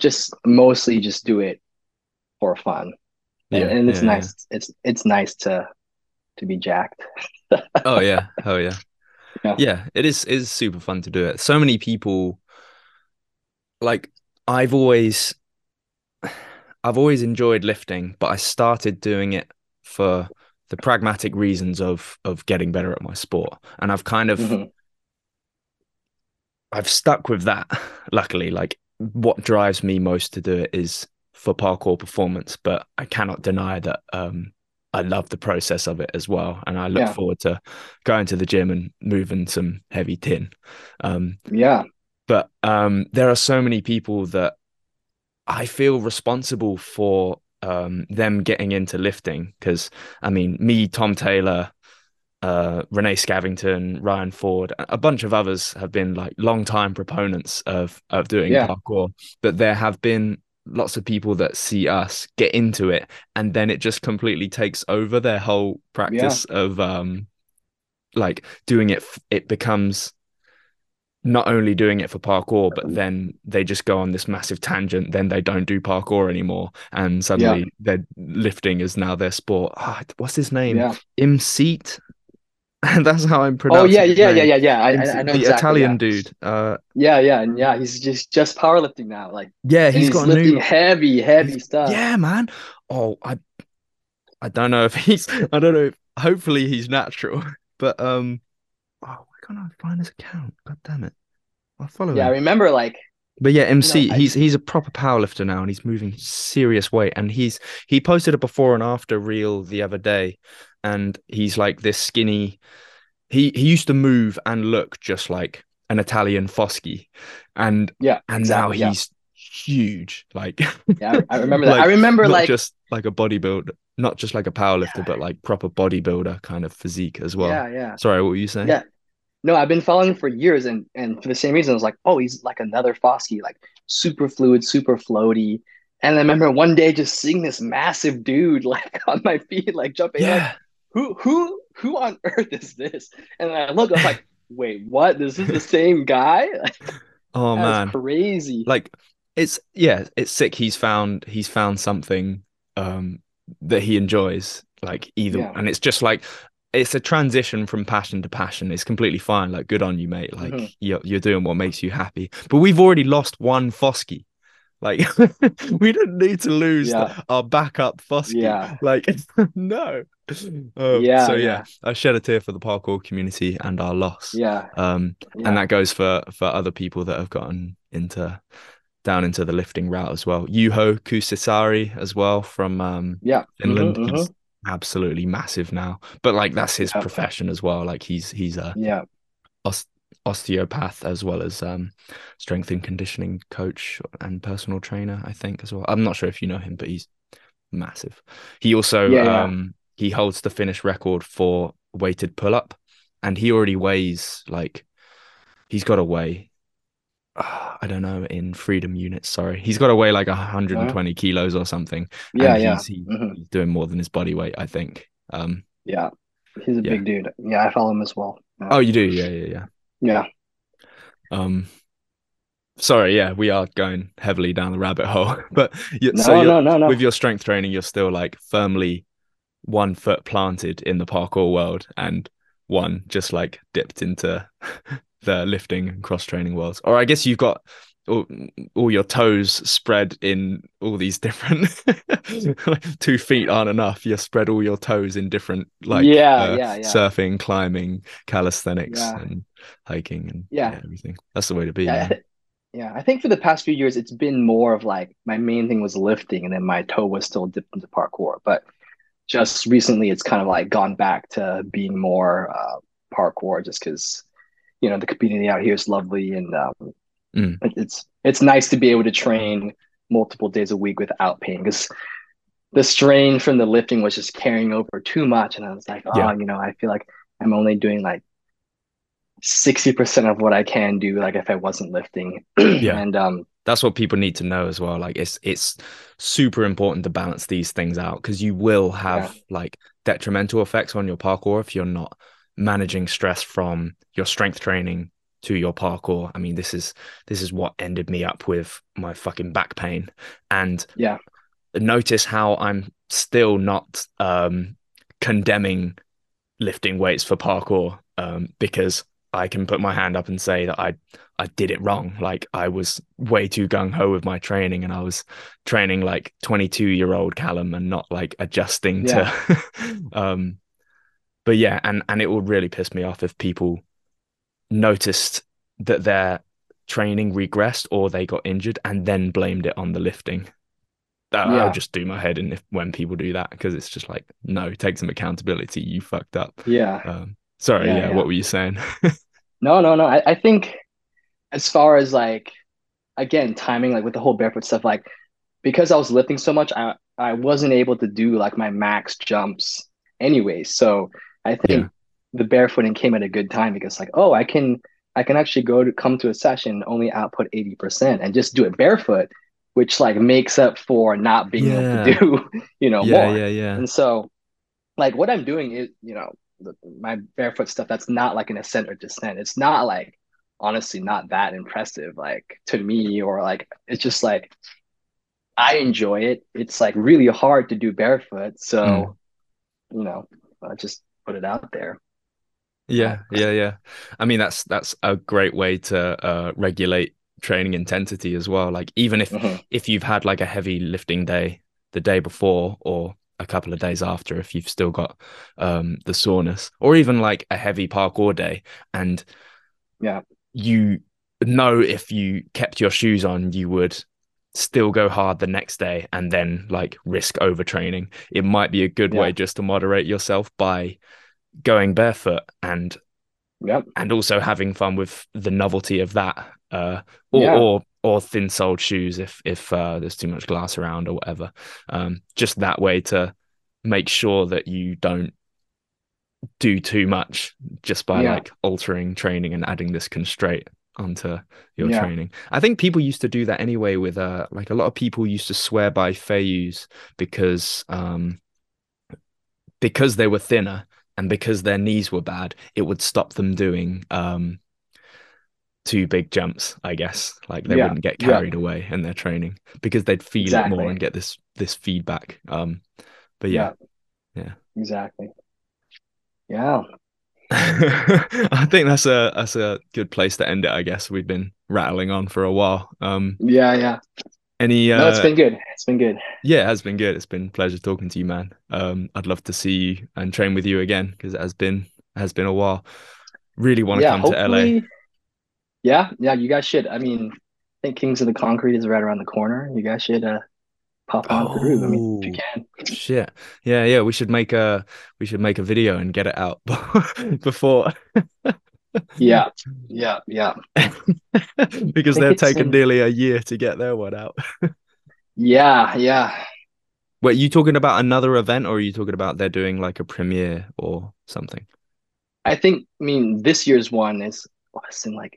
just mostly just do it for fun. Yeah, and, and it's yeah, nice. Yeah. It's it's nice to to be jacked. Oh, yeah. Oh, yeah. Yeah. Yeah, it is, it is super fun to do it. So many people, like I've always... I've always enjoyed lifting, but I started doing it for the pragmatic reasons of of getting better at my sport. And I've kind of, mm-hmm. I've stuck with that, luckily. Like, what drives me most to do it is for parkour performance, but I cannot deny that um, I love the process of it as well. And I look yeah. forward to going to the gym and moving some heavy tin. Um, yeah. But um, there are so many people that I feel responsible for um, them getting into lifting, because, I mean, me, Tom Taylor, uh, Renee Scavington, Ryan Ford, a bunch of others have been like long-time proponents of, of doing yeah. parkour. But there have been lots of people that see us get into it, and then it just completely takes over their whole practice yeah. of um, like doing it. It becomes... not only doing it for parkour, but then they just go on this massive tangent. Then they don't do parkour anymore, and suddenly yeah. their lifting is now their sport. Oh, what's his name? Yeah. Imseat, and that's how I'm pronouncing. Oh yeah, yeah, yeah, yeah, yeah. I, I know the exactly, Italian yeah. dude. Uh, yeah, yeah, and yeah. He's just just powerlifting now. Like yeah, he's, he's got lifting a new... heavy, heavy he's... stuff. Yeah, man. Oh, I, I don't know if he's. I don't know. If... Hopefully, he's natural, but um. Oh. Can't I find his account? God damn it! I follow yeah, him. Yeah, I remember like. But yeah, M C, you know, I... he's he's a proper powerlifter now, and he's moving serious weight. And he's he posted a before and after reel the other day, and he's like this skinny. He he used to move and look just like an Italian Fosky, and yeah, and exactly, now he's yeah. huge. Like yeah, I remember that. Like, I remember not like just like a bodybuilder, not just like a powerlifter, yeah. but like proper bodybuilder kind of physique as well. Yeah, yeah. Sorry, what were you saying? Yeah. No, I've been following him for years, and, and for the same reason, I was like, oh, he's like another Fosky, like super fluid, super floaty. And I remember one day just seeing this massive dude like on my feet, like jumping. Yeah. Like, who who who on earth is this? And I look, I was like, wait, what? This is the same guy? Like, oh man, crazy! Like it's yeah, it's sick. He's found he's found something um, that he enjoys, like either, yeah. and it's just like. It's a transition from passion to passion. It's completely fine. Like, good on you, mate. Like, mm-hmm. you're, you're doing what makes you happy. But we've already lost one Fosky. Like, we don't need to lose yeah. like, our backup Fosky. Yeah. Like, no. Um, yeah. So, yeah. yeah, I shed a tear for the parkour community and our loss. Yeah. Um, yeah. And that goes for, for other people that have gotten into down into the lifting route as well. Juho Kuusisari as well from um, yeah. Finland. Mm-hmm, mm-hmm. Absolutely massive now, but like that's his yeah. profession as well. Like he's he's a yeah osteopath as well as um strength and conditioning coach and personal trainer, I think, as well. I'm not sure if you know him, but he's massive. He also yeah, um yeah. he holds the Finnish record for weighted pull-up, and he already weighs like he's got to weigh uh, I don't know in freedom units, sorry, he's got to weigh like one hundred twenty yeah. kilos or something. Yeah, and yeah. He's, he, mm-hmm. he's doing more than his body weight, I think. Um, yeah, he's a yeah. big dude. Yeah, I follow him as well. Yeah. Oh, you do? Yeah, yeah, yeah. Yeah. Um, sorry, yeah, we are going heavily down the rabbit hole, but you, no, so no, no, no. with your strength training, you're still like firmly one foot planted in the parkour world and one just like dipped into. The lifting and cross training worlds, or I guess you've got all, all your toes spread in all these different. Two feet aren't enough. You spread all your toes in different, like yeah, uh, yeah, yeah. surfing, climbing, calisthenics, yeah. and hiking, and yeah. yeah, everything. That's the way to be. Yeah, yeah. I think for the past few years, it's been more of like my main thing was lifting, and then my toe was still dipped into parkour. But just recently, it's kind of like gone back to being more uh, parkour, just because. You know, the community out here is lovely, and um, mm. it's it's nice to be able to train multiple days a week without pain, because the strain from the lifting was just carrying over too much. And I was like, oh, yeah. you know, I feel like I'm only doing like sixty percent of what I can do, like if I wasn't lifting. yeah. And um, that's what people need to know as well. Like it's it's super important to balance these things out, because you will have yeah. like detrimental effects on your parkour if you're not managing stress from your strength training to your parkour. I mean, this is this is what ended me up with my fucking back pain. And yeah, notice how I'm still not um condemning lifting weights for parkour, um because I can put my hand up and say that I I did it wrong. Like, I was way too gung-ho with my training, and I was training like twenty-two-year-old Callum and not like adjusting yeah. to... um, but yeah, and, and it would really piss me off if people noticed that their training regressed or they got injured and then blamed it on the lifting. That, yeah. I'll just do my head in if, when people do that, because it's just like, no, take some accountability. You fucked up. Yeah. Um, sorry, yeah, yeah, yeah. What were you saying? No, no, no. I, I think as far as like, again, timing, like with the whole barefoot stuff, like because I was lifting so much, I, I wasn't able to do like my max jumps anyway. So I think yeah. the barefooting came at a good time, because like, oh, I can I can actually go to come to a session and only output eighty percent and just do it barefoot, which like makes up for not being yeah. able to do, you know, yeah, more. Yeah, yeah. And so like what I'm doing is, you know, the, my barefoot stuff, that's not like an ascent or descent. It's not like, honestly, not that impressive, like to me, or like, it's just like, I enjoy it. It's like really hard to do barefoot. So, mm. you know, I just put it out there. Yeah. Yeah. Yeah. I mean, that's, that's a great way to uh, regulate training intensity as well. Like even if, mm-hmm. if you've had like a heavy lifting day the day before, or a couple of days after, if you've still got um, the soreness, or even like a heavy parkour day, and yeah, you know, if you kept your shoes on, you would still go hard the next day and then like risk overtraining. It might be a good yeah. way just to moderate yourself by going barefoot and yep. and also having fun with the novelty of that, uh, or, yeah. or or thin-soled shoes if if uh, there's too much glass around or whatever. Um, just that way to make sure that you don't do too much just by yeah. like altering training and adding this constraint onto your yeah. training. I think people used to do that anyway with uh, like a lot of people used to swear by Feiyues because um, because they were thinner. And because their knees were bad, it would stop them doing um, two big jumps, I guess. Like they yeah, wouldn't get carried yeah. away in their training because they'd feel exactly. it more and get this this feedback. Um, but yeah, yeah, yeah. exactly. Yeah, I think that's a that's a good place to end it. I guess we've been rattling on for a while. Um, yeah, yeah. Any? Uh, no, it's been good. It's been good. Yeah, it has been good. It's been a pleasure talking to you, man. Um, I'd love to see you and train with you again, because it has been has been a while. Really want to yeah, come to L A. Yeah, yeah, you guys should. I mean, I think Kings of the Concrete is right around the corner. You guys should uh, pop on oh, through. I mean, if you can. Shit. Yeah, yeah. We should make a we should make a video and get it out before. yeah yeah yeah because they're taking in... nearly a year to get their one out. yeah yeah wait, you talking about another event, or are you talking about they're doing like a premiere or something? I think I mean this year's one is what's in like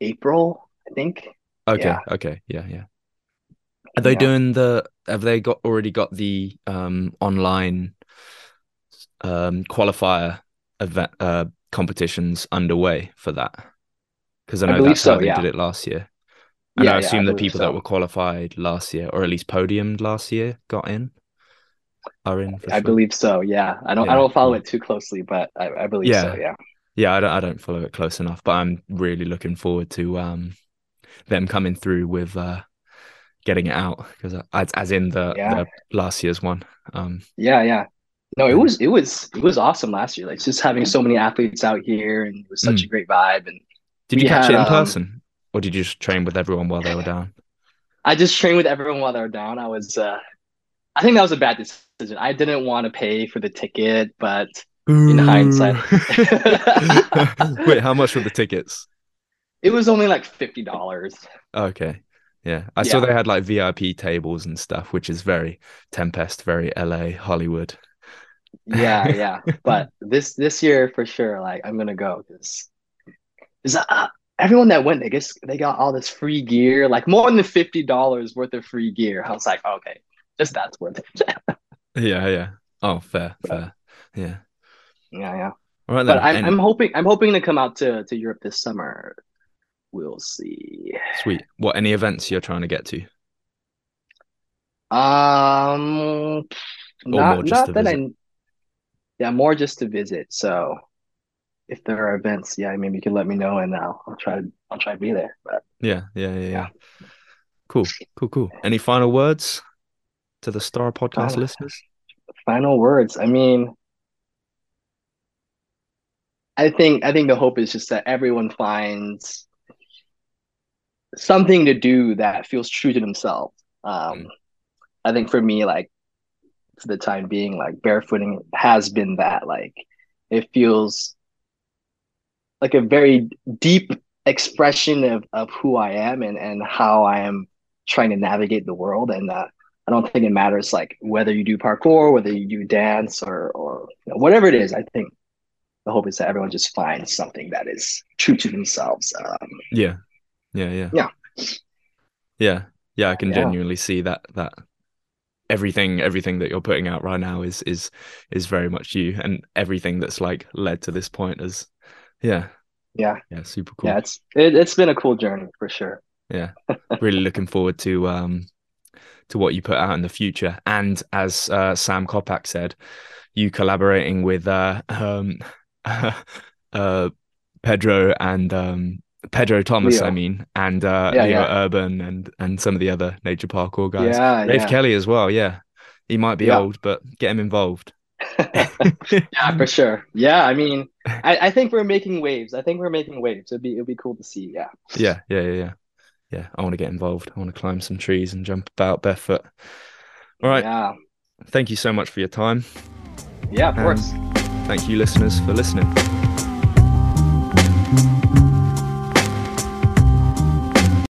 April, I think. Okay yeah. okay yeah yeah are they yeah. doing the have they got already got the um online um qualifier event uh competitions underway for that? Because I know I that's so, how they yeah. did it last year. And yeah, I assume yeah, I the people so. that were qualified last year, or at least podiumed last year, got in. Are in. For I sure. believe so. Yeah, I don't. Yeah. I don't follow it too closely, but I, I believe yeah. so. Yeah. Yeah, I don't. I don't follow it close enough, but I'm really looking forward to um them coming through with uh getting it out, because as as in the, yeah. the last year's one. Um. Yeah. Yeah. No, it was it was it was awesome last year. Like just having so many athletes out here, and it was such mm. a great vibe. And did you catch had, it in um, person, or did you just train with everyone while they were down? I just trained with everyone while they were down. I was, uh, I think that was a bad decision. I didn't want to pay for the ticket, but Ooh. in hindsight, wait, how much were the tickets? It was only like fifty dollars. Okay, yeah, I yeah. saw they had like V I P tables and stuff, which is very Tempest, very L A, Hollywood. yeah yeah but this this year for sure, like I'm gonna go, because uh, everyone that went, I guess they got all this free gear, like more than fifty dollars worth of free gear. I was like, okay, just that's worth it. yeah yeah oh fair but, fair yeah yeah yeah all right then. But I'm, and... I'm hoping I'm hoping to come out to to Europe this summer. We'll see. Sweet. What any events you're trying to get to? um not, not that visit. I Yeah, more just to visit. So if there are events, yeah, I mean, you can let me know, and I'll, I'll try to I'll try to be there. But yeah, yeah, yeah, yeah. Cool, cool, cool. Any final words to the Star Podcast final, listeners? Final words. I mean, I think I think the hope is just that everyone finds something to do that feels true to themselves. Um, mm. I think for me, like, for the time being, like, barefooting has been that. Like, it feels like a very deep expression of, of who I am and, and how I am trying to navigate the world. And uh, I don't think it matters, like, whether you do parkour, whether you do dance, or, or you know, whatever it is. I think the hope is that everyone just finds something that is true to themselves. Um, yeah. Yeah, yeah. Yeah. Yeah. Yeah, I can yeah. genuinely see that that everything everything that you're putting out right now is is is very much you, and everything that's like led to this point is yeah. Yeah. Yeah, super cool. Yeah, it's it, it's been a cool journey for sure. Yeah. Really looking forward to um to what you put out in the future. And as uh, Sam Kopak said, you collaborating with uh um uh Pedro and um Pedro Thomas, Leo. I mean, and uh, yeah, Leo yeah. Urban and and some of the other nature parkour guys. Yeah, Rafe yeah. Kelly as well, yeah. He might be yeah. old, but get him involved. Yeah, for sure. Yeah, I mean, I, I think we're making waves. I think we're making waves. It'd be it'd be cool to see, yeah. Yeah, yeah, yeah, yeah. Yeah, I want to get involved. I want to climb some trees and jump about barefoot. All right. Yeah. Thank you so much for your time. Yeah, of and course. Thank you, listeners, for listening.